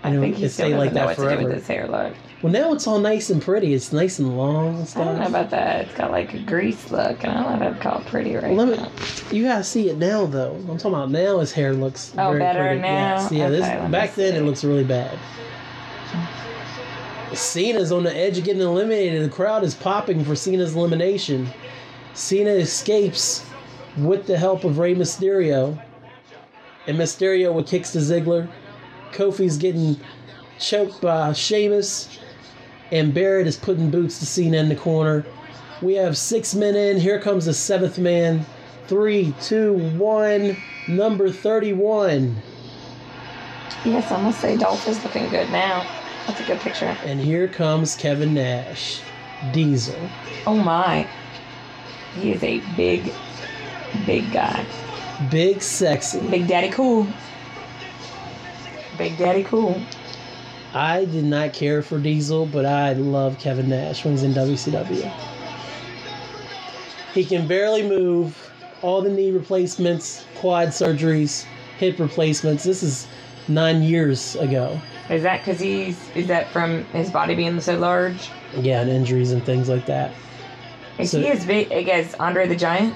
I think he still doesn't know what to do with his hair look. Well, now it's all nice and pretty. It's nice and long and stuff. I don't know about that. It's got like a grease look, and I don't know if I'd call it pretty right now. You gotta see it now, though. I'm talking about now. His hair looks very better pretty. Now. Yes. Yeah, okay, back then it looks really bad. Cena's on the edge of getting eliminated. The crowd is popping for Cena's elimination. Cena escapes with the help of Rey Mysterio, and Mysterio would kicks to Ziggler. Kofi's getting choked by Sheamus, and Barrett is putting boots to Cena in the corner. We have 6 men in. Here comes the 7th man. 3, 2, 1. Number 31. Yes, I must say Dolph is looking good now. That's a good picture. And here comes Kevin Nash. Diesel. Oh my. He is a big, big guy. Big sexy. Big daddy cool. Big daddy cool. I did not care for Diesel, but I love Kevin Nash when he's in WCW. He can barely move. All the knee replacements, quad surgeries, hip replacements. This is 9 years ago. Is that because is that from his body being so large? Yeah, and injuries and things like that. Is he as big as Andre the Giant?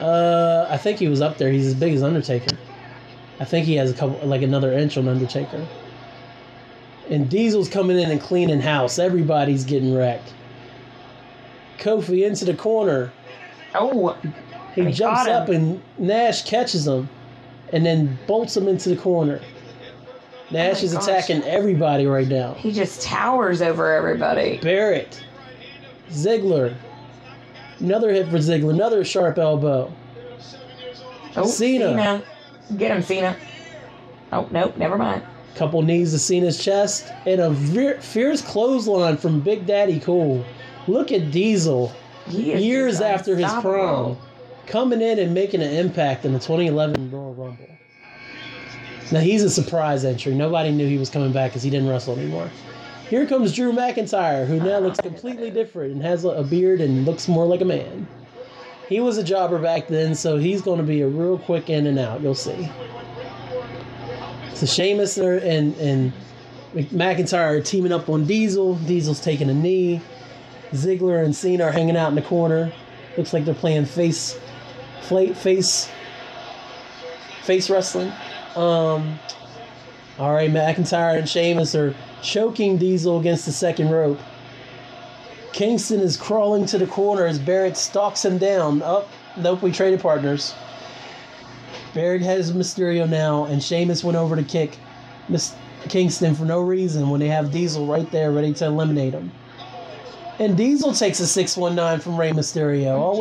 I think he was up there. He's as big as Undertaker. I think he has another inch on Undertaker. And Diesel's coming in and cleaning house. Everybody's getting wrecked. Kofi into the corner. Oh. He jumps up and Nash catches him and then bolts him into the corner. Nash is attacking everybody right now. He just towers over everybody. Barrett. Ziggler. Another hit for Ziggler. Another sharp elbow. Oh, Cena. Get him, Cena. Oh, nope, never mind. Couple knees to Cena's chest, and a fierce clothesline from Big Daddy Cool. Look at Diesel. Years after his prom, coming in and making an impact in the 2011 Royal Rumble. Now, he's a surprise entry. Nobody knew he was coming back because he didn't wrestle anymore. Here comes Drew McIntyre, who now looks completely different and has a beard and looks more like a man. He was a jobber back then, so he's going to be a real quick in and out. You'll see. So Sheamus and McIntyre are teaming up on Diesel. Diesel's taking a knee. Ziggler and Cena are hanging out in the corner. Looks like they're playing face wrestling. All right, McIntyre and Sheamus are choking Diesel against the second rope. Kingston is crawling to the corner as Barrett stalks him down. Oh, nope, we traded partners. Barrett has Mysterio now, and Sheamus went over to kick Kingston for no reason when they have Diesel right there ready to eliminate him. And Diesel takes a 619 from Rey Mysterio.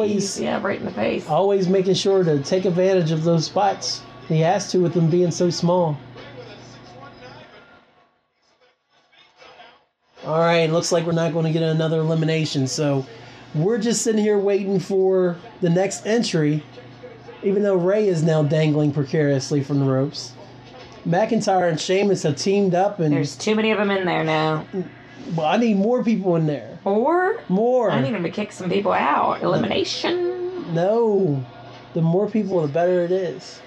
Right in the face. Always making sure to take advantage of those spots. He has to with them being so small. All right, looks like we're not going to get another elimination. So We're just sitting here waiting for the next entry, even though Rey is now dangling precariously from the ropes. McIntyre and Sheamus have teamed up, and there's too many of them in there now. Well, I need more people in there. More. I need them to kick some people out. Elimination. No. The more people, the better it is.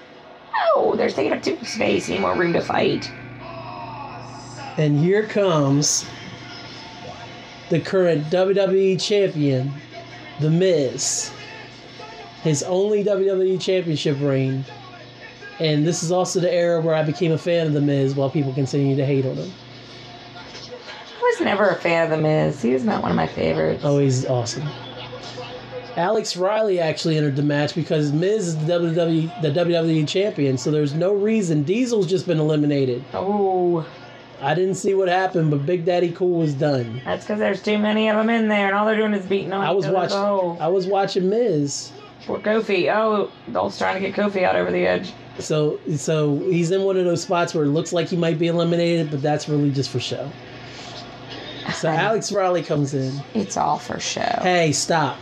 Oh, they're taking up too much space. Need more room to fight. And here comes the current WWE champion, The Miz. His only WWE championship reign. And this is also the era where I became a fan of The Miz while people continue to hate on him. I was never a fan of The Miz. He was not one of my favorites. Oh, he's awesome. Alex Riley actually entered the match because Miz is the WWE champion, so there's no reason. Diesel's just been eliminated. Oh. I didn't see what happened, but Big Daddy Cool was done. That's because there's too many of them in there, and all they're doing is beating on each other. I was watching Miz. Poor Kofi. Oh, Dolph's trying to get Kofi out over the edge. So he's in one of those spots where it looks like he might be eliminated, but that's really just for show. So Alex Riley comes in. It's all for show. Hey, stop.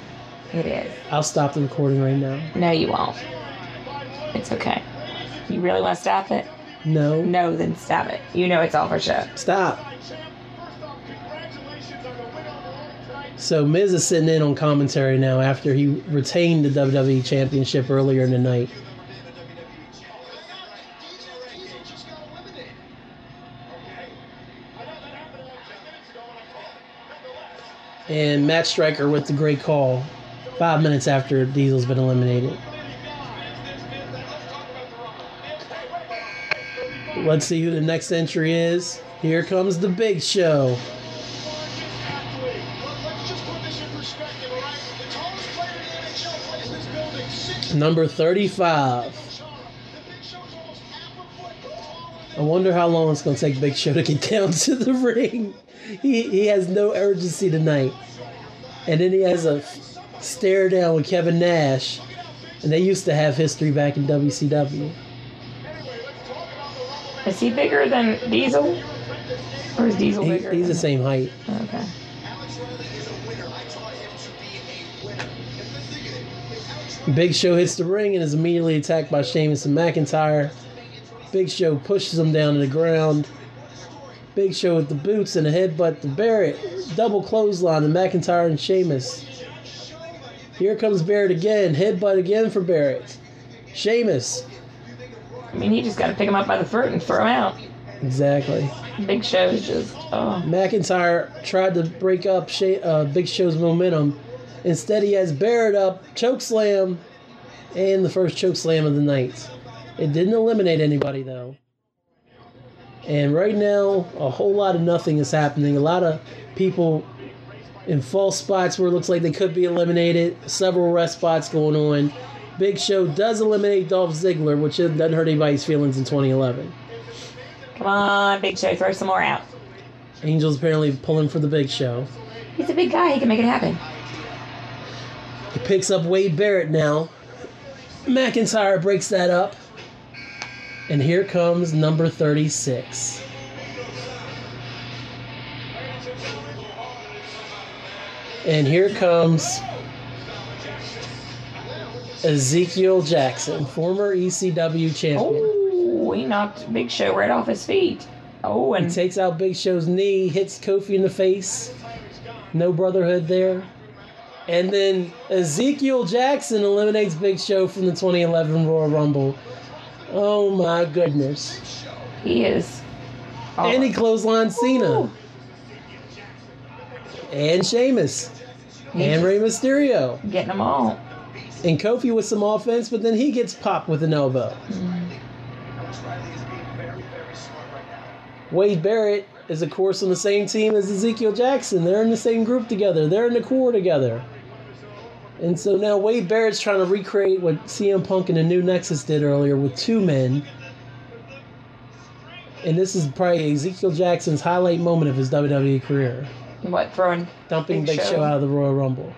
It is. I'll stop the recording right now. No, you won't. It's okay. You really want to stop it? No. No, then stop it. You know it's all for show. Stop. So Miz is sitting in on commentary now after he retained the WWE Championship earlier in the night. And Matt Stryker with the great call 5 minutes after Diesel's been eliminated. Let's see who the next entry is. Here comes the Big Show. Number 35. I wonder how long it's going to take Big Show to get down to the ring. He has no urgency tonight. And then he has a stare down with Kevin Nash. And they used to have history back in WCW. Is he bigger than Diesel? Or is Diesel bigger? He's the same height. Okay. Big Show hits the ring and is immediately attacked by Sheamus and McIntyre. Big Show pushes him down to the ground. Big Show with the boots and a headbutt to Barrett. Double clothesline to McIntyre and Sheamus. Here comes Barrett again. Headbutt again for Barrett. Sheamus. I mean, he just got to pick him up by the throat and throw him out. Exactly. Big Show's just, oh. McIntyre tried to break up Big Show's momentum. Instead, he has Barrett up. Chokeslam. And the first chokeslam of the night. It didn't eliminate anybody, though. And right now, a whole lot of nothing is happening. A lot of people in false spots where it looks like they could be eliminated. Several rest spots going on. Big Show does eliminate Dolph Ziggler, which doesn't hurt anybody's feelings in 2011. Come on, Big Show, throw some more out. Angel's apparently pulling for the Big Show. He's a big guy. He can make it happen. He picks up Wade Barrett now. McIntyre breaks that up. And here comes number 36. And here comes Ezekiel Jackson, former ECW champion. Oh, he knocked Big Show right off his feet. Oh, and he takes out Big Show's knee, hits Kofi in the face. No brotherhood there. And then Ezekiel Jackson eliminates Big Show from the 2011 Royal Rumble. Oh my goodness. He is. Oh. And he clotheslines Cena. And Sheamus. And Rey Mysterio. Getting them all. And Kofi with some offense, but then he gets popped with an elbow. Mm-hmm. Wade Barrett is, of course, on the same team as Ezekiel Jackson. They're in the same group together. They're in the core together. And so now Wade Barrett's trying to recreate what CM Punk and the New Nexus did earlier with two men. And this is probably Ezekiel Jackson's highlight moment of his WWE career. What, throwing? Dumping Big Show out of the Royal Rumble.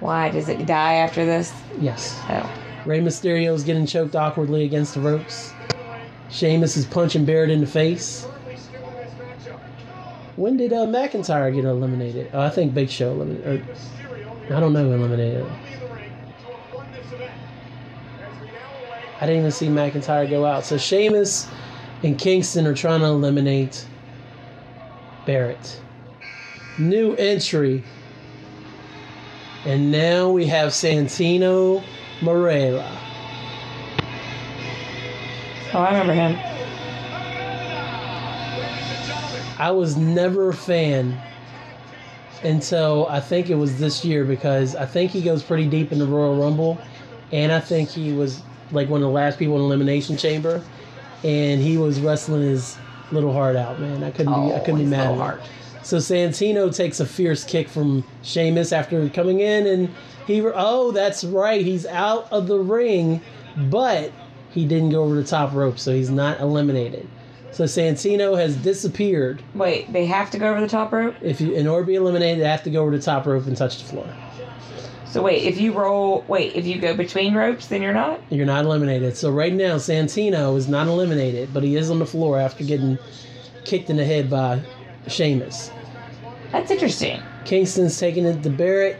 Why? Does it die after this? Yes. Oh. Rey Mysterio's getting choked awkwardly against the ropes. Sheamus is punching Barrett in the face. When did McIntyre get eliminated? Oh, I think Big Show eliminated. I don't know who eliminated him. I didn't even see McIntyre go out. So Sheamus and Kingston are trying to eliminate Barrett. New entry. And now we have Santino Marella. Oh, I remember him. I was never a fan until I think it was this year, because I think he goes pretty deep in the Royal Rumble, and I think he was like one of the last people in the Elimination Chamber, and he was wrestling his little heart out, man. I couldn't be mad at him. So Santino takes a fierce kick from Sheamus after coming in, and that's right, he's out of the ring, but he didn't go over the top rope, so he's not eliminated. So Santino has disappeared. Wait, they have to go over the top rope? In order to be eliminated, they have to go over the top rope and touch the floor. So wait, if you go between ropes, then you're not? You're not eliminated. So right now, Santino is not eliminated, but he is on the floor after getting kicked in the head by Sheamus. That's interesting. Kingston's taking it to Barrett.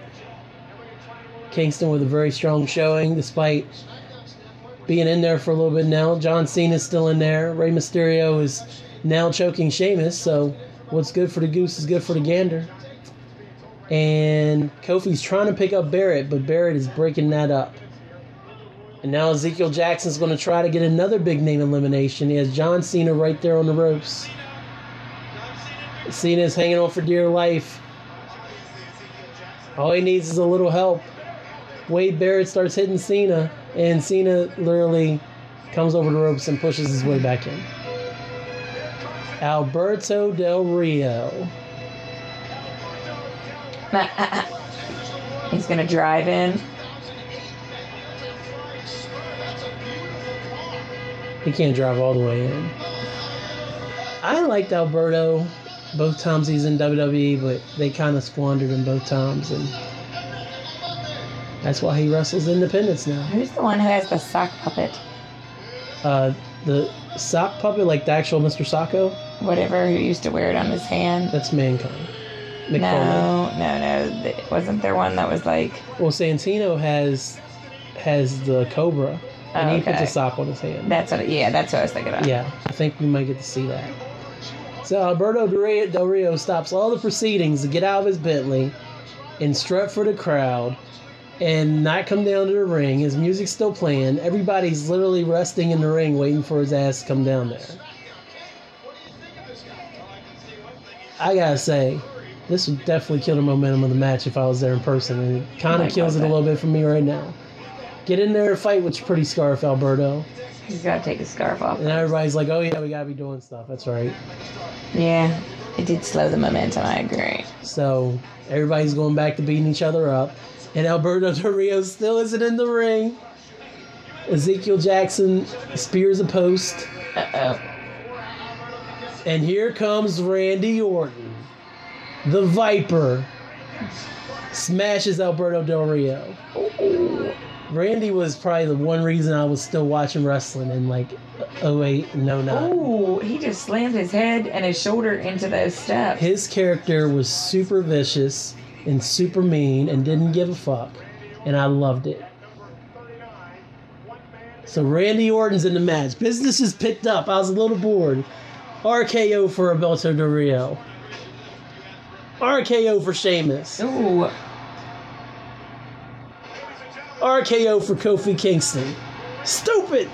Kingston with a very strong showing, despite being in there for a little bit now. John Cena's still in there. Rey Mysterio is now choking Sheamus, so what's good for the goose is good for the gander. And Kofi's trying to pick up Barrett, but Barrett is breaking that up. And now Ezekiel Jackson's going to try to get another big name elimination. He has John Cena right there on the ropes. Cena's hanging on for dear life. All he needs is a little help. Wade Barrett starts hitting Cena, and Cena literally comes over the ropes and pushes his way back in. Alberto Del Rio. He's going to drive in. He can't drive all the way in. I liked Alberto both times he's in WWE, but they kind of squandered him both times, and that's why he wrestles independence now. Who's the one who has the sock puppet? The sock puppet, like the actual Mr. Socko? Whatever, who used to wear it on his hand. That's Mankind. No. Wasn't there one that was like... Well, Santino has the Cobra, and he puts a sock on his hand. That's what I was thinking about. Yeah, I think we might get to see that. So Alberto Del Rio stops all the proceedings to get out of his Bentley and strut for the crowd, and not come down to the ring. His music's still playing. Everybody's literally resting in the ring, waiting for his ass to come down there. I gotta say, this would definitely kill the momentum of the match if I was there in person, and it kind of kills it a little bit for me right now. Get in there and fight with your pretty scarf, Alberto. He's gotta take his scarf off. And everybody's like, oh yeah, we gotta be doing stuff. That's right. Yeah, it did slow the momentum, I agree. So everybody's going back to beating each other up. And Alberto Del Rio still isn't in the ring. Ezekiel Jackson spears a post. Uh-oh. And here comes Randy Orton. The Viper smashes Alberto Del Rio. Ooh. Randy was probably the one reason I was still watching wrestling in like 08 and 09. Oh, he just slammed his head and his shoulder into those steps. His character was super vicious and super mean and didn't give a fuck, and I loved it. So Randy Orton's in the match. Business is picked up. I was a little bored. RKO for Alberto Del Rio. RKO for Sheamus. Ooh. RKO for Kofi Kingston. Stupid!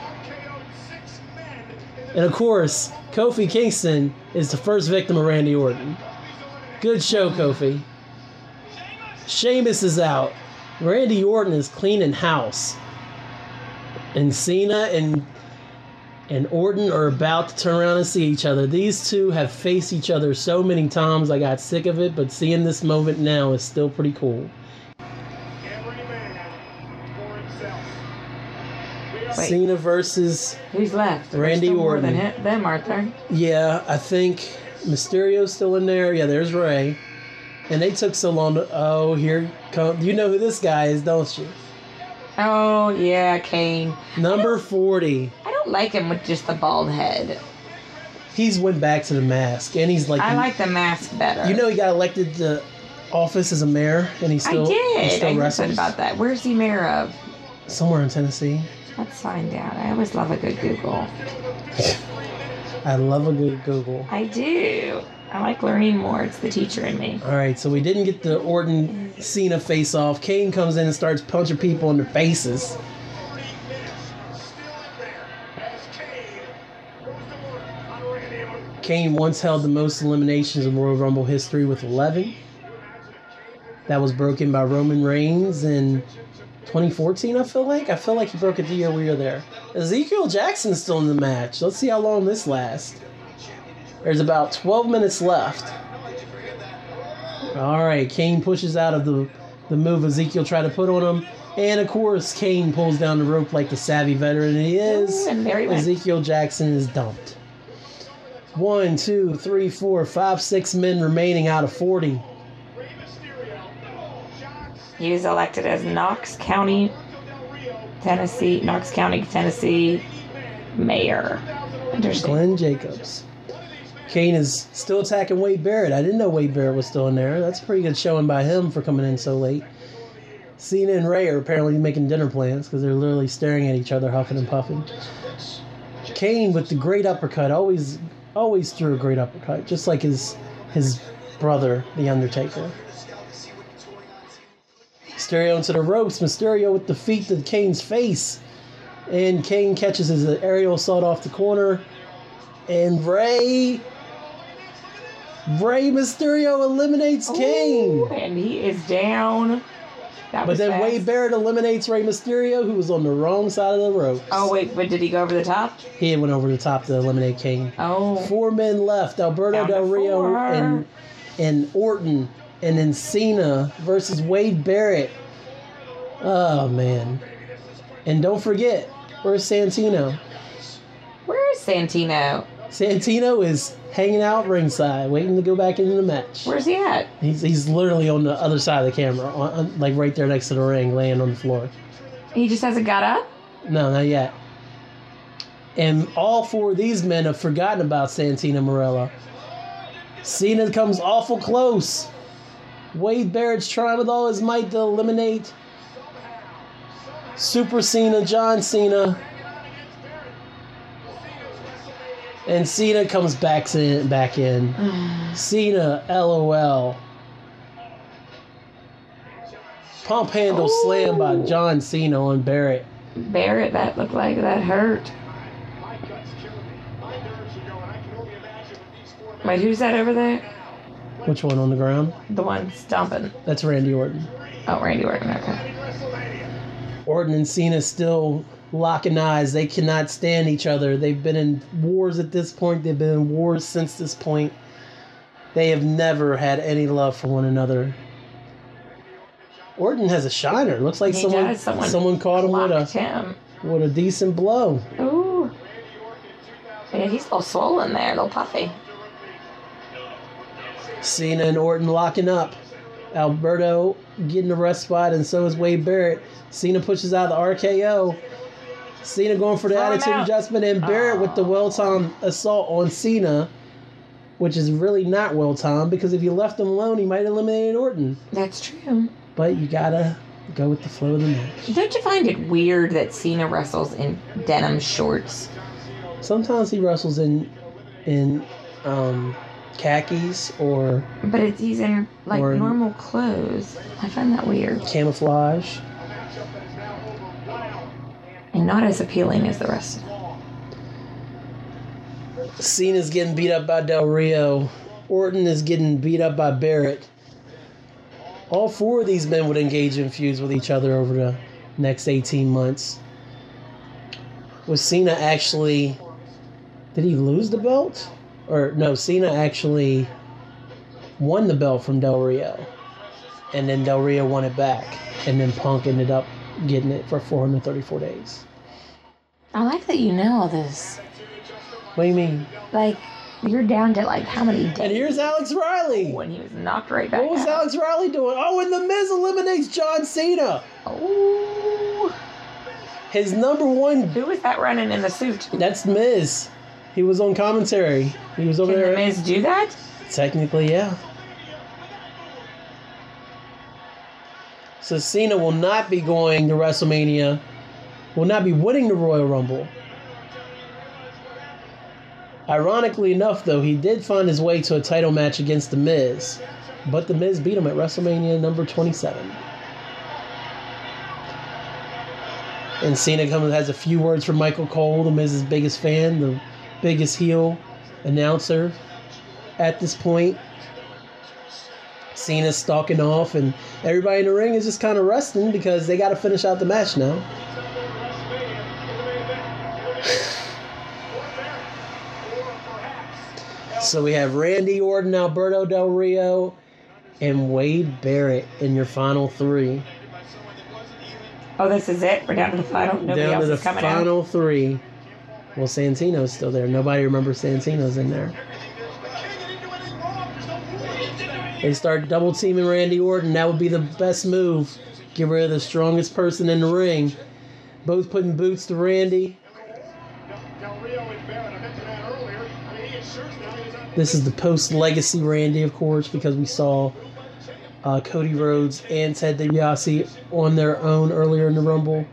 And of course, Kofi Kingston is the first victim of Randy Orton. Good show, Kofi. Sheamus is out. Randy Orton is cleaning house. And Cena and Orton are about to turn around and see each other. These two have faced each other so many times I got sick of it, but seeing this moment now is still pretty cool. Wait. Cena versus... Who's left? Randy Orton. More than them, aren't there? Yeah, I think Mysterio's still in there. Yeah, there's Rey. And they took so long to... Oh, here comes... You know who this guy is, don't you? Oh, yeah, Kane. Number 40. I don't like him with just the bald head. He's went back to the mask, and he's like... I like the mask better. You know he got elected to office as a mayor, and he's still I wrestles. About that. Where's he mayor of? Somewhere in Tennessee. Let's find out. I always love a good Google. I love a good Google. I do. I like learning more. It's the teacher in me. All right, so we didn't get the Orton-Cena face-off. Kane comes in and starts punching people in their faces. Kane once held the most eliminations in Royal Rumble history with 11. That was broken by Roman Reigns in 2014, I feel like. I feel like he broke it the year we were there. Ezekiel Jackson's still in the match. Let's see how long this lasts. There's about 12 minutes left. All right, Kane pushes out of the move Ezekiel tried to put on him. And, of course, Kane pulls down the rope like the savvy veteran he is. And Ezekiel Jackson is dumped. 1, 2, 3, 4, 5, 6 men remaining out of 40. He was elected as Knox County, Tennessee mayor. Interesting. Glenn Jacobs. Kane is still attacking Wade Barrett. I didn't know Wade Barrett was still in there. That's a pretty good showing by him for coming in so late. Cena and Ray are apparently making dinner plans because they're literally staring at each other, huffing and puffing. Kane with the great uppercut, always threw a great uppercut, just like his brother, The Undertaker. Mysterio into the ropes. Mysterio with the feet to Kane's face. And Kane catches his aerial assault off the corner. And Rey Mysterio eliminates Kane. And he is down. But then Wade Barrett eliminates Rey Mysterio, who was on the wrong side of the ropes. Oh, wait, but did he go over the top? He went over the top to eliminate Kane. Oh. 4 men left. Alberto Del Rio and Orton, and then Cena versus Wade Barrett. Oh, man. And don't forget, where's Santino? Where is Santino? Santino is hanging out ringside, waiting to go back into the match. Where's he at? He's literally on the other side of the camera, like right there next to the ring, laying on the floor. He just hasn't got up? No, not yet. And all 4 of these men have forgotten about Santino Marella. Cena comes awful close. Wade Barrett's trying with all his might to eliminate Super Cena, John Cena. And Cena comes back in. Cena, LOL. Pump handle slam by John Cena on Barrett. Barrett, that looked like that hurt. Wait, who's that over there? Which one on the ground? The one stomping. That's Randy Orton. Oh, Randy Orton, okay. Orton and Cena still locking eyes. They cannot stand each other. They've been in wars at this point. They've been in wars since this point. They have never had any love for one another. Orton has a shiner. Looks like someone caught him with a decent blow. Ooh. Yeah, he's a little swollen there, a little puffy. Cena and Orton locking up. Alberto getting the rest spot, and so is Wade Barrett. Cena pushes out the RKO. Cena going for the attitude adjustment, and Barrett with the well-timed assault on Cena, which is really not well-timed, because if you left him alone, he might eliminate Orton. That's true. But you gotta go with the flow of the match. Don't you find it weird that Cena wrestles in denim shorts? Sometimes he wrestles in khakis or... But he's in, like, normal clothes. I find that weird. Camouflage. And not as appealing as the rest of them. Cena's getting beat up by Del Rio. Orton is getting beat up by Barrett. All 4 of these men would engage in feuds with each other over the next 18 months. Was Cena actually... Did he lose the belt? Or, no, Cena actually won the belt from Del Rio. And then Del Rio won it back. And then Punk ended up getting it for 434 days. I like that you know all this. What do you mean? Like, you're down to, like, how many days? And here's Alex Riley. When he was knocked right back out. What was Alex Riley doing? Oh, and The Miz eliminates John Cena. Oh. His number one... Who was that running in the suit? That's Miz. He was on commentary. He was over there. Can The Miz do that? Technically, yeah. So Cena will not be going to WrestleMania, will not be winning the Royal Rumble. Ironically enough, though, he did find his way to a title match against The Miz, but The Miz beat him at WrestleMania number 27. And Cena comes, has a few words for Michael Cole, The Miz's biggest fan, the biggest heel announcer at this point. Cena's stalking off, and everybody in the ring is just kind of resting because they got to finish out the match now. So we have Randy Orton, Alberto Del Rio, and Wade Barrett in your final three. Oh, this is it? We're down to the final? Nobody else is coming out? Well, Santino's still there. Nobody remembers Santino's in there. They start double-teaming Randy Orton. That would be the best move. Get rid of the strongest person in the ring. Both putting boots to Randy. This is the post-legacy Randy, of course, because we saw Cody Rhodes and Ted DiBiase on their own earlier in the Rumble.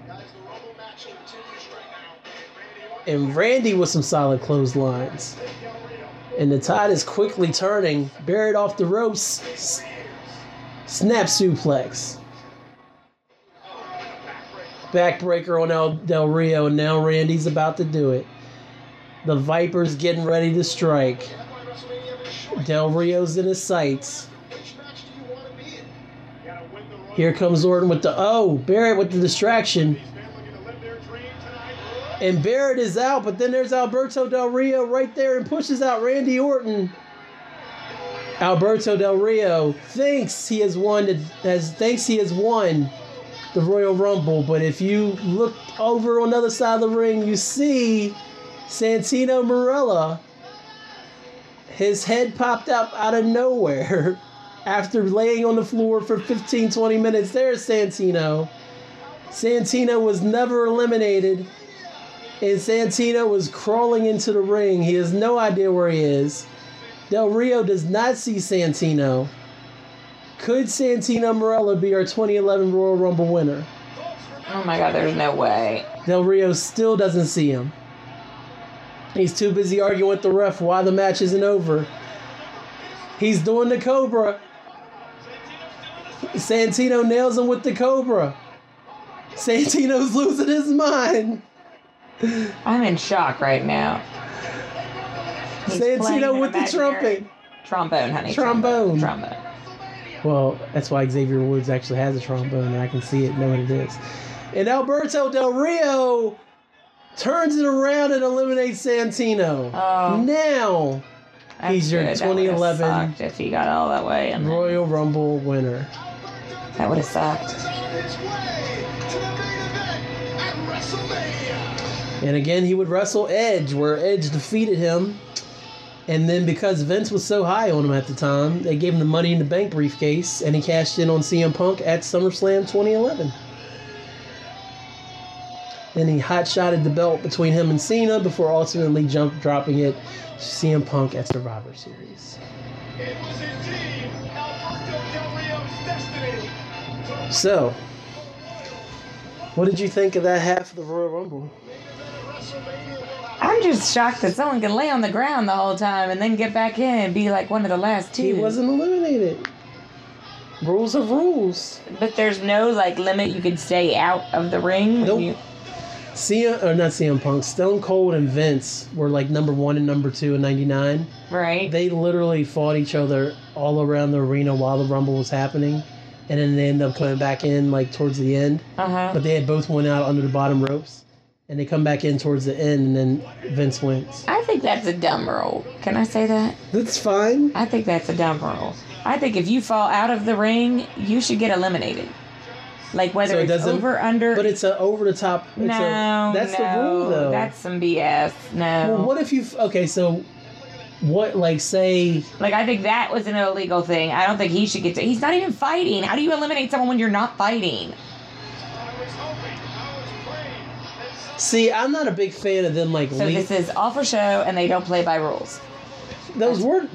And Randy with some solid clotheslines. And the tide is quickly turning. Barrett off the ropes. Snap suplex. Backbreaker on Del Rio. And now Randy's about to do it. The Viper's getting ready to strike. Del Rio's in his sights. Here comes Orton with the... Oh, Barrett with the distraction. And Barrett is out, but then there's Alberto Del Rio right there and pushes out Randy Orton. Alberto Del Rio thinks he has won the Royal Rumble, but if you look over on the other side of the ring, you see Santino Marella. His head popped up out of nowhere after laying on the floor for 15-20 minutes. There's Santino. Santino was never eliminated. And Santino was crawling into the ring. He has no idea where he is. Del Rio does not see Santino. Could Santino Marella be our 2011 Royal Rumble winner? Oh my God, there's no way. Del Rio still doesn't see him. He's too busy arguing with the ref why the match isn't over. He's doing the Cobra. Santino nails him with the Cobra. Santino's losing his mind. I'm in shock right now. He's Santino with the trumpet. Trombone, honey. Trombone. Well, that's why Xavier Woods actually has a trombone, and I can see it, know what it is. And Alberto Del Rio turns it around and eliminates Santino. Oh, now he's your 2011 that would have sucked if he got all that way and Royal Rumble winner. That would have sucked. And again, he would wrestle Edge, where Edge defeated him. And then because Vince was so high on him at the time, they gave him the Money in the Bank briefcase, and he cashed in on CM Punk at SummerSlam 2011. Then he hot-shotted the belt between him and Cena before ultimately dropping it to CM Punk at Survivor Series. It was indeed Alberto Del Rio's destiny. So, what did you think of that half of the Royal Rumble? I'm just shocked that someone can lay on the ground the whole time and then get back in and be like one of the last two. He wasn't eliminated. Rules are rules. But there's no like limit you can stay out of the ring. Nope. Not CM Punk. Stone Cold and Vince were like number one and number two in '99. Right. They literally fought each other all around the arena while the Rumble was happening, and then they ended up coming back in like towards the end. But they had both went out under the bottom ropes. And they come back in towards the end, and then Vince wins. I think that's a dumb rule. Can I say that? That's fine. I think that's a dumb rule. I think if you fall out of the ring, you should get eliminated. Like whether so it's over, under. But it's an over-the-top. No, that's the rule, though. That's some BS. No. Well, what if you... Okay, so... What, like, say... Like, I think that was an illegal thing. I don't think he should get to... He's not even fighting. How do you eliminate someone when you're not fighting? See, I'm not a big fan of them, like... So this is all for show, and they don't play by rules. Those are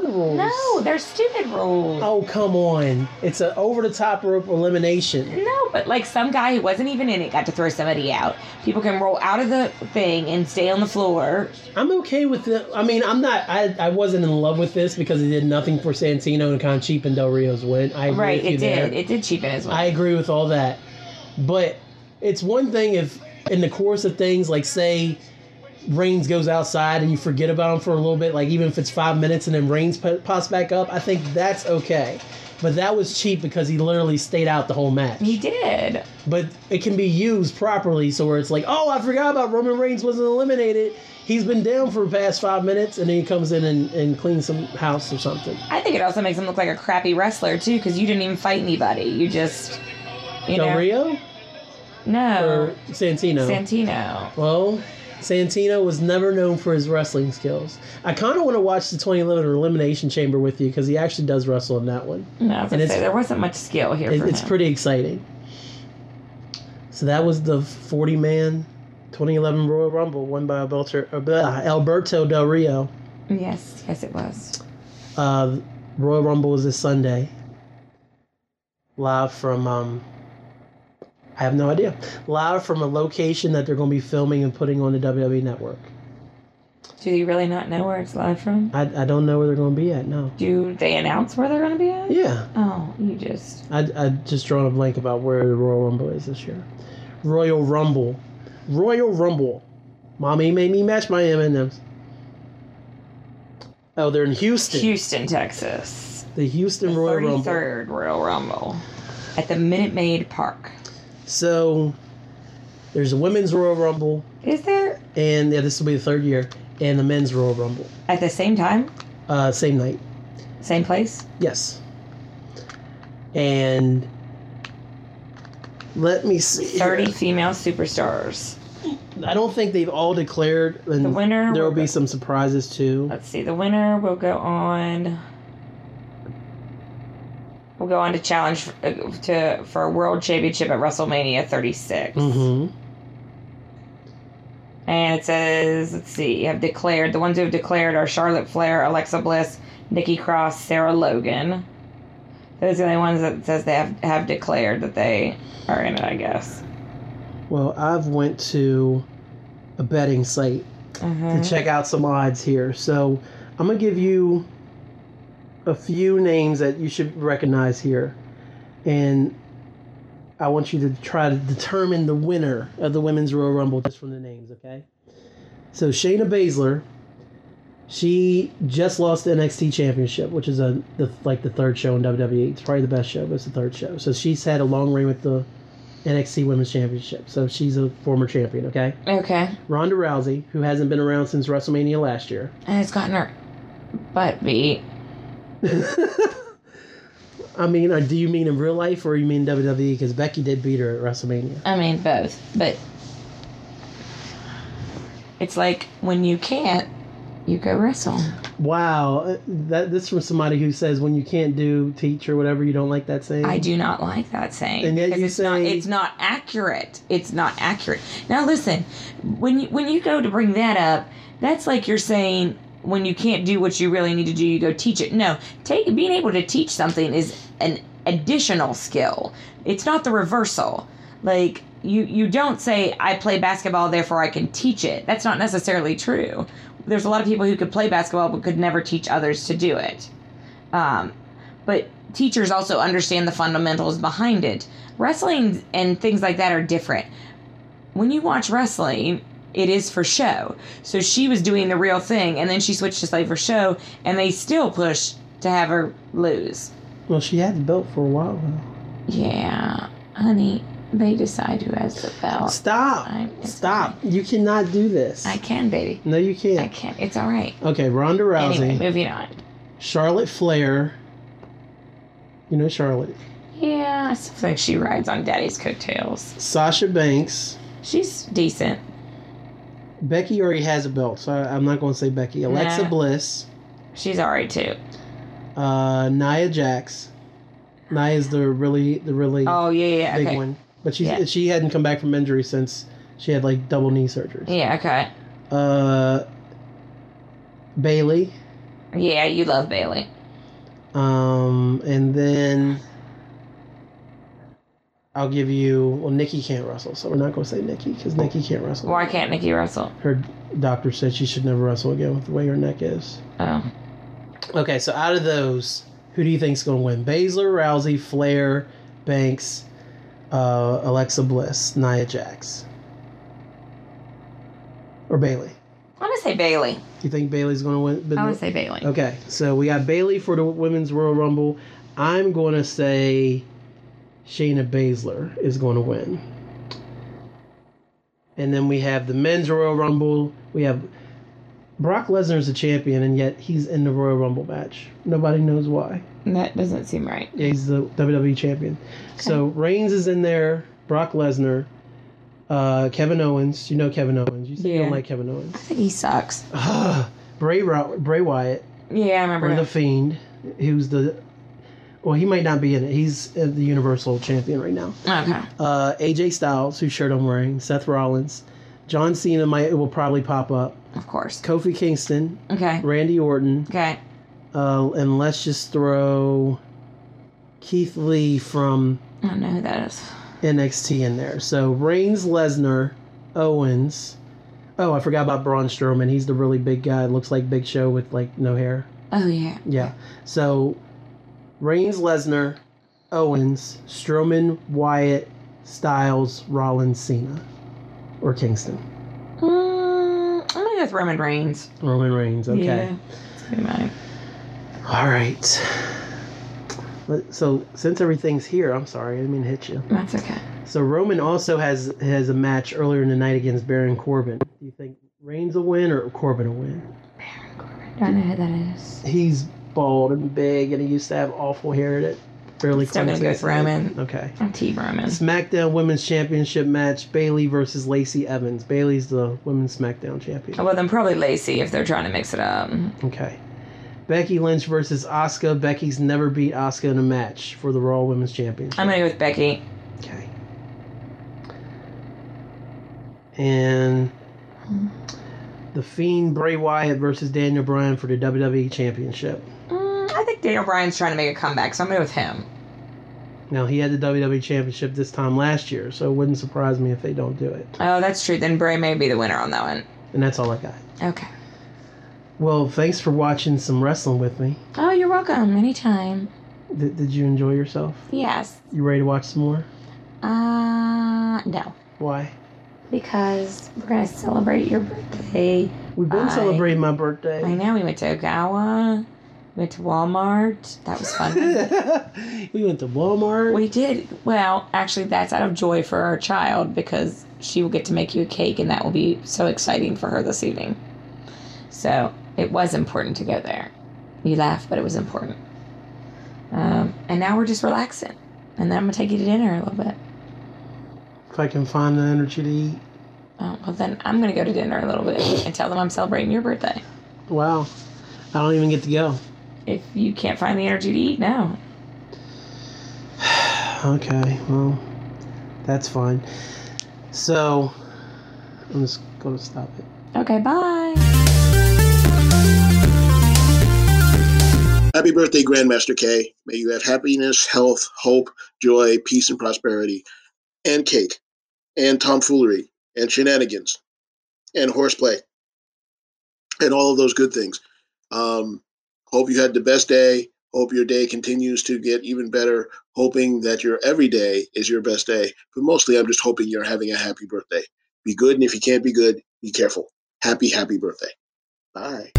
the rules. No, they're stupid rules. Oh, come on. It's an over-the-top rope elimination. No, but like some guy who wasn't even in it got to throw somebody out. People can roll out of the thing and stay on the floor. I'm okay with it. I mean, I'm not... I wasn't in love with this because it did nothing for Santino and kind of cheapened Del Rio's win. I agree with you there. It did cheapen his win. I agree with all that. But it's one thing if in the course of things, like say... Reigns goes outside and you forget about him for a little bit, like even if it's 5 minutes, and then Reigns pops back up, I think that's okay. But that was cheap because he literally stayed out the whole match. He did. But it can be used properly, so where it's like, oh, I forgot about Roman Reigns wasn't eliminated. He's been down for the past 5 minutes, and then he comes in and cleans some house or something. I think it also makes him look like a crappy wrestler, too, because you didn't even fight anybody. You just, Del Rio? No. Or Santino? Santino. Well... Santino was never known for his wrestling skills. I kind of want to watch the 2011 Elimination Chamber with you because he actually does wrestle in that one. No, I was going to say, there wasn't much skill here for him. It's pretty exciting. So that was the 40-man 2011 Royal Rumble won by Alberto Del Rio. Yes, it was. Royal Rumble was this Sunday. Live from... I have no idea. Live from a location that they're going to be filming and putting on the WWE Network. Do you really not know where it's live from? I don't know where they're going to be at, no. Do they announce where they're going to be at? Yeah. Oh, you just... I just drawn a blank about where the Royal Rumble is this year. Royal Rumble. Royal Rumble. Mommy made me match my M&Ms. Oh, they're in Houston. Houston, Texas. The Houston Royal Rumble. The 33rd Royal Rumble. At the Minute Maid Park. So, there's a women's Royal Rumble. Is there? And yeah, this will be the third year. And the men's Royal Rumble. At the same time? Same night. Same place? Yes. And let me see. 30 female superstars. I don't think they've all declared. And the winner. There will be some surprises too. Let's see. The winner will go on. We'll go on to challenge for a world championship at WrestleMania 36. Mm-hmm. And it says, let's see, have declared. The ones who have declared are Charlotte Flair, Alexa Bliss, Nikki Cross, Sarah Logan. Those are the only ones that says they have declared that they are in it, I guess. Well, I've went to a betting site to check out some odds here. So I'm going to give you... a few names that you should recognize here, and I want you to try to determine the winner of the Women's Royal Rumble just from the names, okay? So Shayna Baszler, she just lost the NXT Championship, which is the third show in WWE. It's probably the best show, but it's the third show. So she's had a long reign with the NXT Women's Championship, so she's a former champion, okay? Okay. Ronda Rousey, who hasn't been around since WrestleMania last year. And it's gotten her butt beat. I mean, do you mean in real life or you mean WWE? Because Becky did beat her at WrestleMania. I mean, both. But it's like when you can't, you go wrestle. Wow. This is from somebody who says when you can't do, teach or whatever, you don't like that saying? I do not like that saying. And yet you say... it's not accurate. It's not accurate. Now, listen, when you go to bring that up, that's like you're saying... when you can't do what you really need to do, you go teach it. No, being able to teach something is an additional skill. It's not the reversal. Like, you don't say, I play basketball, therefore I can teach it. That's not necessarily true. There's a lot of people who could play basketball but could never teach others to do it. But teachers also understand the fundamentals behind it. Wrestling and things like that are different. When you watch wrestling... it is for show. So she was doing the real thing, and then she switched to Slave for show, and they still push to have her lose. Well, she had the belt for a while, though. Yeah, honey, they decide who has the belt. Stop. You cannot do this. I can, baby. No, you can't. I can't. It's all right. Okay, Ronda Rousey. Anyway, moving on. Charlotte Flair. You know Charlotte. Yeah, I still think she rides on Daddy's coattails. Sasha Banks. She's decent. Becky already has a belt, so I'm not going to say Becky. Alexa Bliss. She's already too. Nia Jax. Nia's the really big one. But she hadn't come back from injury since she had like double knee surgery. Yeah, okay. Bayley. Yeah, you love Bayley. And then I'll give you... Well, Nikki can't wrestle, so we're not going to say Nikki, because Nikki can't wrestle. Why can't Nikki wrestle? Her doctor said she should never wrestle again with the way her neck is. Oh. Okay, so out of those, who do you think's going to win? Baszler, Rousey, Flair, Banks, Alexa Bliss, Nia Jax. Or Bayley? I'm going to say Bayley. You think Bayley's going to win? I would say Bayley. Okay, so we got Bayley for the Women's Royal Rumble. I'm going to say Shayna Baszler is going to win. And then we have the Men's Royal Rumble. We have Brock Lesnar's the champion, and yet he's in the Royal Rumble match. Nobody knows why. That doesn't seem right. Yeah, he's the WWE champion. Okay. So Reigns is in there, Brock Lesnar, Kevin Owens. You know Kevin Owens. You said you don't like Kevin Owens. I think he sucks. Bray Wyatt. Yeah, I remember. Or The Fiend, who's the... Well, he might not be in it. He's the Universal Champion right now. Okay. AJ Styles, whose shirt I'm wearing, Seth Rollins, John Cena will probably pop up. Of course. Kofi Kingston. Okay. Randy Orton. Okay. And let's just throw Keith Lee from... I don't know who that is. NXT in there. So Reigns, Lesnar, Owens. Oh, I forgot about Braun Strowman. He's the really big guy. Looks like Big Show with like no hair. Oh, yeah. Yeah. So... Reigns, Lesnar, Owens, Strowman, Wyatt, Styles, Rollins, Cena, or Kingston. I'm gonna go with Roman Reigns. Roman Reigns, okay. Yeah, that's pretty mine. All right. So since everything's here, I'm sorry, I didn't mean to hit you. That's okay. So Roman also has a match earlier in the night against Baron Corbin. Do you think Reigns will win or Corbin will win? Baron Corbin. Don't know who that is. He's bald and big, and he used to have awful hair that fairly clean. Goes Roman. Okay. I'm Team Roman. SmackDown Women's Championship match: Bayley versus Lacey Evans. Bayley's the Women's SmackDown champion. Well, then probably Lacey if they're trying to mix it up. Okay. Becky Lynch versus Asuka. Becky's never beat Asuka in a match for the Raw Women's Championship. I'm gonna go with Becky. Okay. And The Fiend, Bray Wyatt versus Daniel Bryan for the WWE Championship. I think Daniel Bryan's trying to make a comeback, so I'm going with him. Now, he had the WWE Championship this time last year, so it wouldn't surprise me if they don't do it. Oh, that's true. Then Bray may be the winner on that one. And that's all I got. Okay. Well, thanks for watching some wrestling with me. Oh, you're welcome. Anytime. Did you enjoy yourself? Yes. You ready to watch some more? No. Why? Because we're going to celebrate your birthday. We've been celebrating my birthday. I know. We went to Ogawa. We went to Walmart. That was fun. We went to Walmart. We did. Well, actually, that's out of joy for our child because she will get to make you a cake, and that will be so exciting for her this evening. So it was important to go there. You laughed, but it was important. And now we're just relaxing. And then I'm going to take you to dinner a little bit. If I can find the energy to eat. Oh, well then I'm going to go to dinner a little bit and tell them I'm celebrating your birthday. Wow. I don't even get to go. If you can't find the energy to eat, no. Okay, well, that's fine. So, I'm just going to stop it. Okay, bye. Happy birthday, Grandmaster K. May you have happiness, health, hope, joy, peace, and prosperity. And cake, and tomfoolery, and shenanigans, and horseplay, and all of those good things. Hope you had the best day. Hope your day continues to get even better, hoping that your every day is your best day. But mostly I'm just hoping you're having a happy birthday. Be good, and if you can't be good, be careful. Happy, happy birthday. Bye.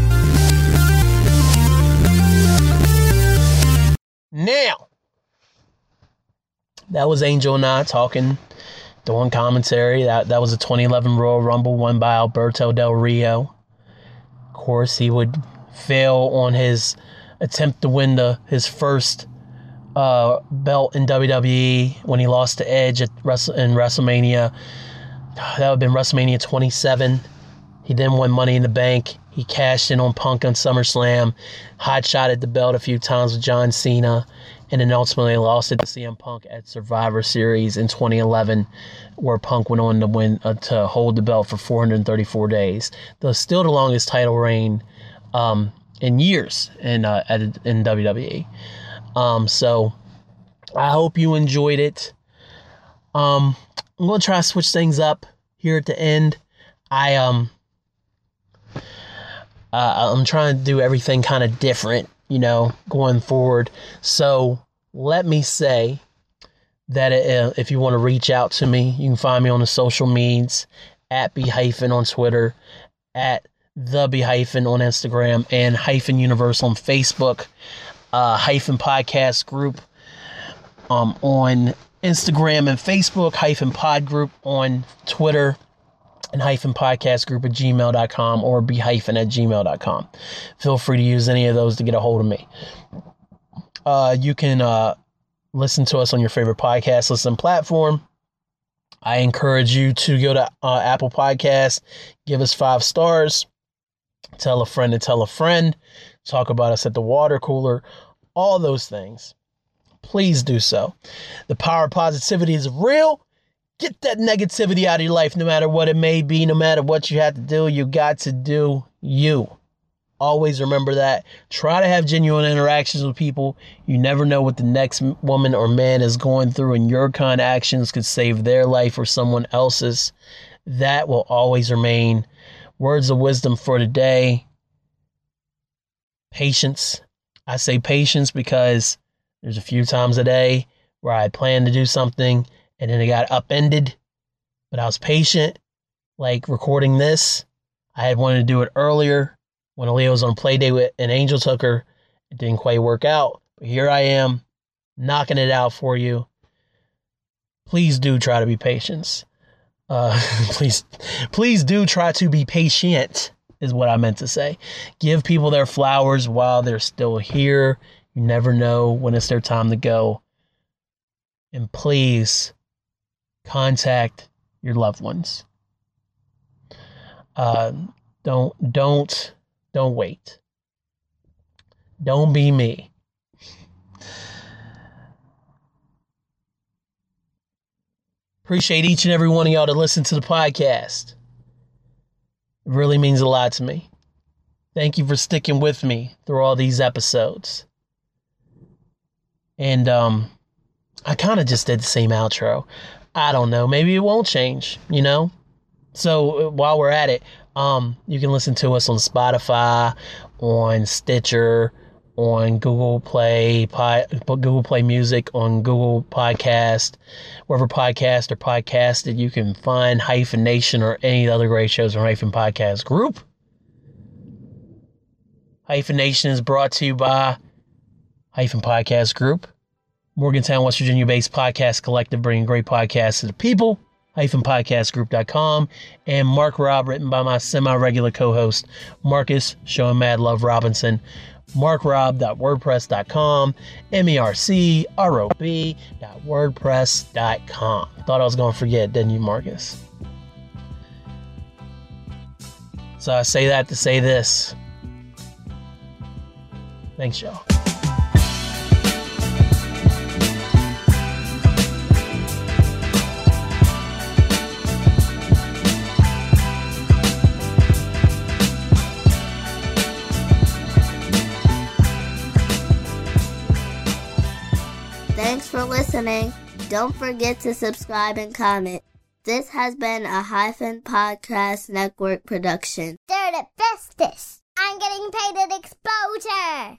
Now. That was Angel and I talking, doing commentary. That was a 2011 Royal Rumble won by Alberto Del Rio. Of course, he would fail on his attempt to win his first belt in WWE when he lost to Edge in WrestleMania. That would have been WrestleMania 27. He then won Money in the Bank. He cashed in on Punk on SummerSlam, hot-shotted the belt a few times with John Cena, and then ultimately lost it to CM Punk at Survivor Series in 2011, where Punk went on to win to hold the belt for 434 days. Though still the longest title reign in years in WWE. So I hope you enjoyed it. I'm going to try to switch things up here at the end. I'm trying to do everything kind of different, you know, going forward. So let me say that if you want to reach out to me, you can find me on the social medias at @B- on Twitter, at @the_B- on Instagram, and #Universe on Facebook, #podcast group on Instagram and Facebook, #pod group on Twitter, and #podcastgroup@gmail.com or b-hyphen@gmail.com. Feel free to use any of those to get a hold of me. You can listen to us on your favorite podcast listen platform. I encourage you to go to Apple Podcasts, give us 5 stars, tell a friend to tell a friend, talk about us at the water cooler, all those things. Please do so. The power of positivity is real. Get that negativity out of your life, no matter what it may be, no matter what you have to do, you got to do you. Always remember that. Try to have genuine interactions with people. You never know what the next woman or man is going through, and your kind actions could save their life or someone else's. That will always remain. Words of wisdom for today. Patience. I say patience because there's a few times a day where I plan to do something and then it got upended, but I was patient. Like recording this, I had wanted to do it earlier when Aaliyah was on play day with an Angel took her. It didn't quite work out, but here I am knocking it out for you. Please do try to be patient. Please do try to be patient is what I meant to say. Give people their flowers while they're still here. You never know when it's their time to go. And please contact your loved ones. Don't wait. Don't be me. Appreciate each and every one of y'all to listen to the podcast. It really means a lot to me. Thank you for sticking with me through all these episodes. And I kind of just did the same outro. I don't know. Maybe it won't change, you know? So while we're at it, you can listen to us on Spotify, on Stitcher, on Google Play Music, on Google Podcast, wherever podcast or podcasted. You can find Hyphen Nation or any other great shows on Hyphen Podcast Group. Hyphen Nation is brought to you by Hyphen Podcast Group, Morgantown, West Virginia-based podcast collective bringing great podcasts to the people. hyphenpodcastgroup.com, and Mark Robb, written by my semi-regular co-host Marcus, showing mad love Robinson, markrob.wordpress.com, mercrob.wordpress.com. Thought I was going to forget, didn't you, Marcus? So I say that to say this. Thanks, y'all. Thanks for listening. Don't forget to subscribe and comment. This has been a Hyphen Podcast Network production. They're the bestest. I'm getting paid an exposure.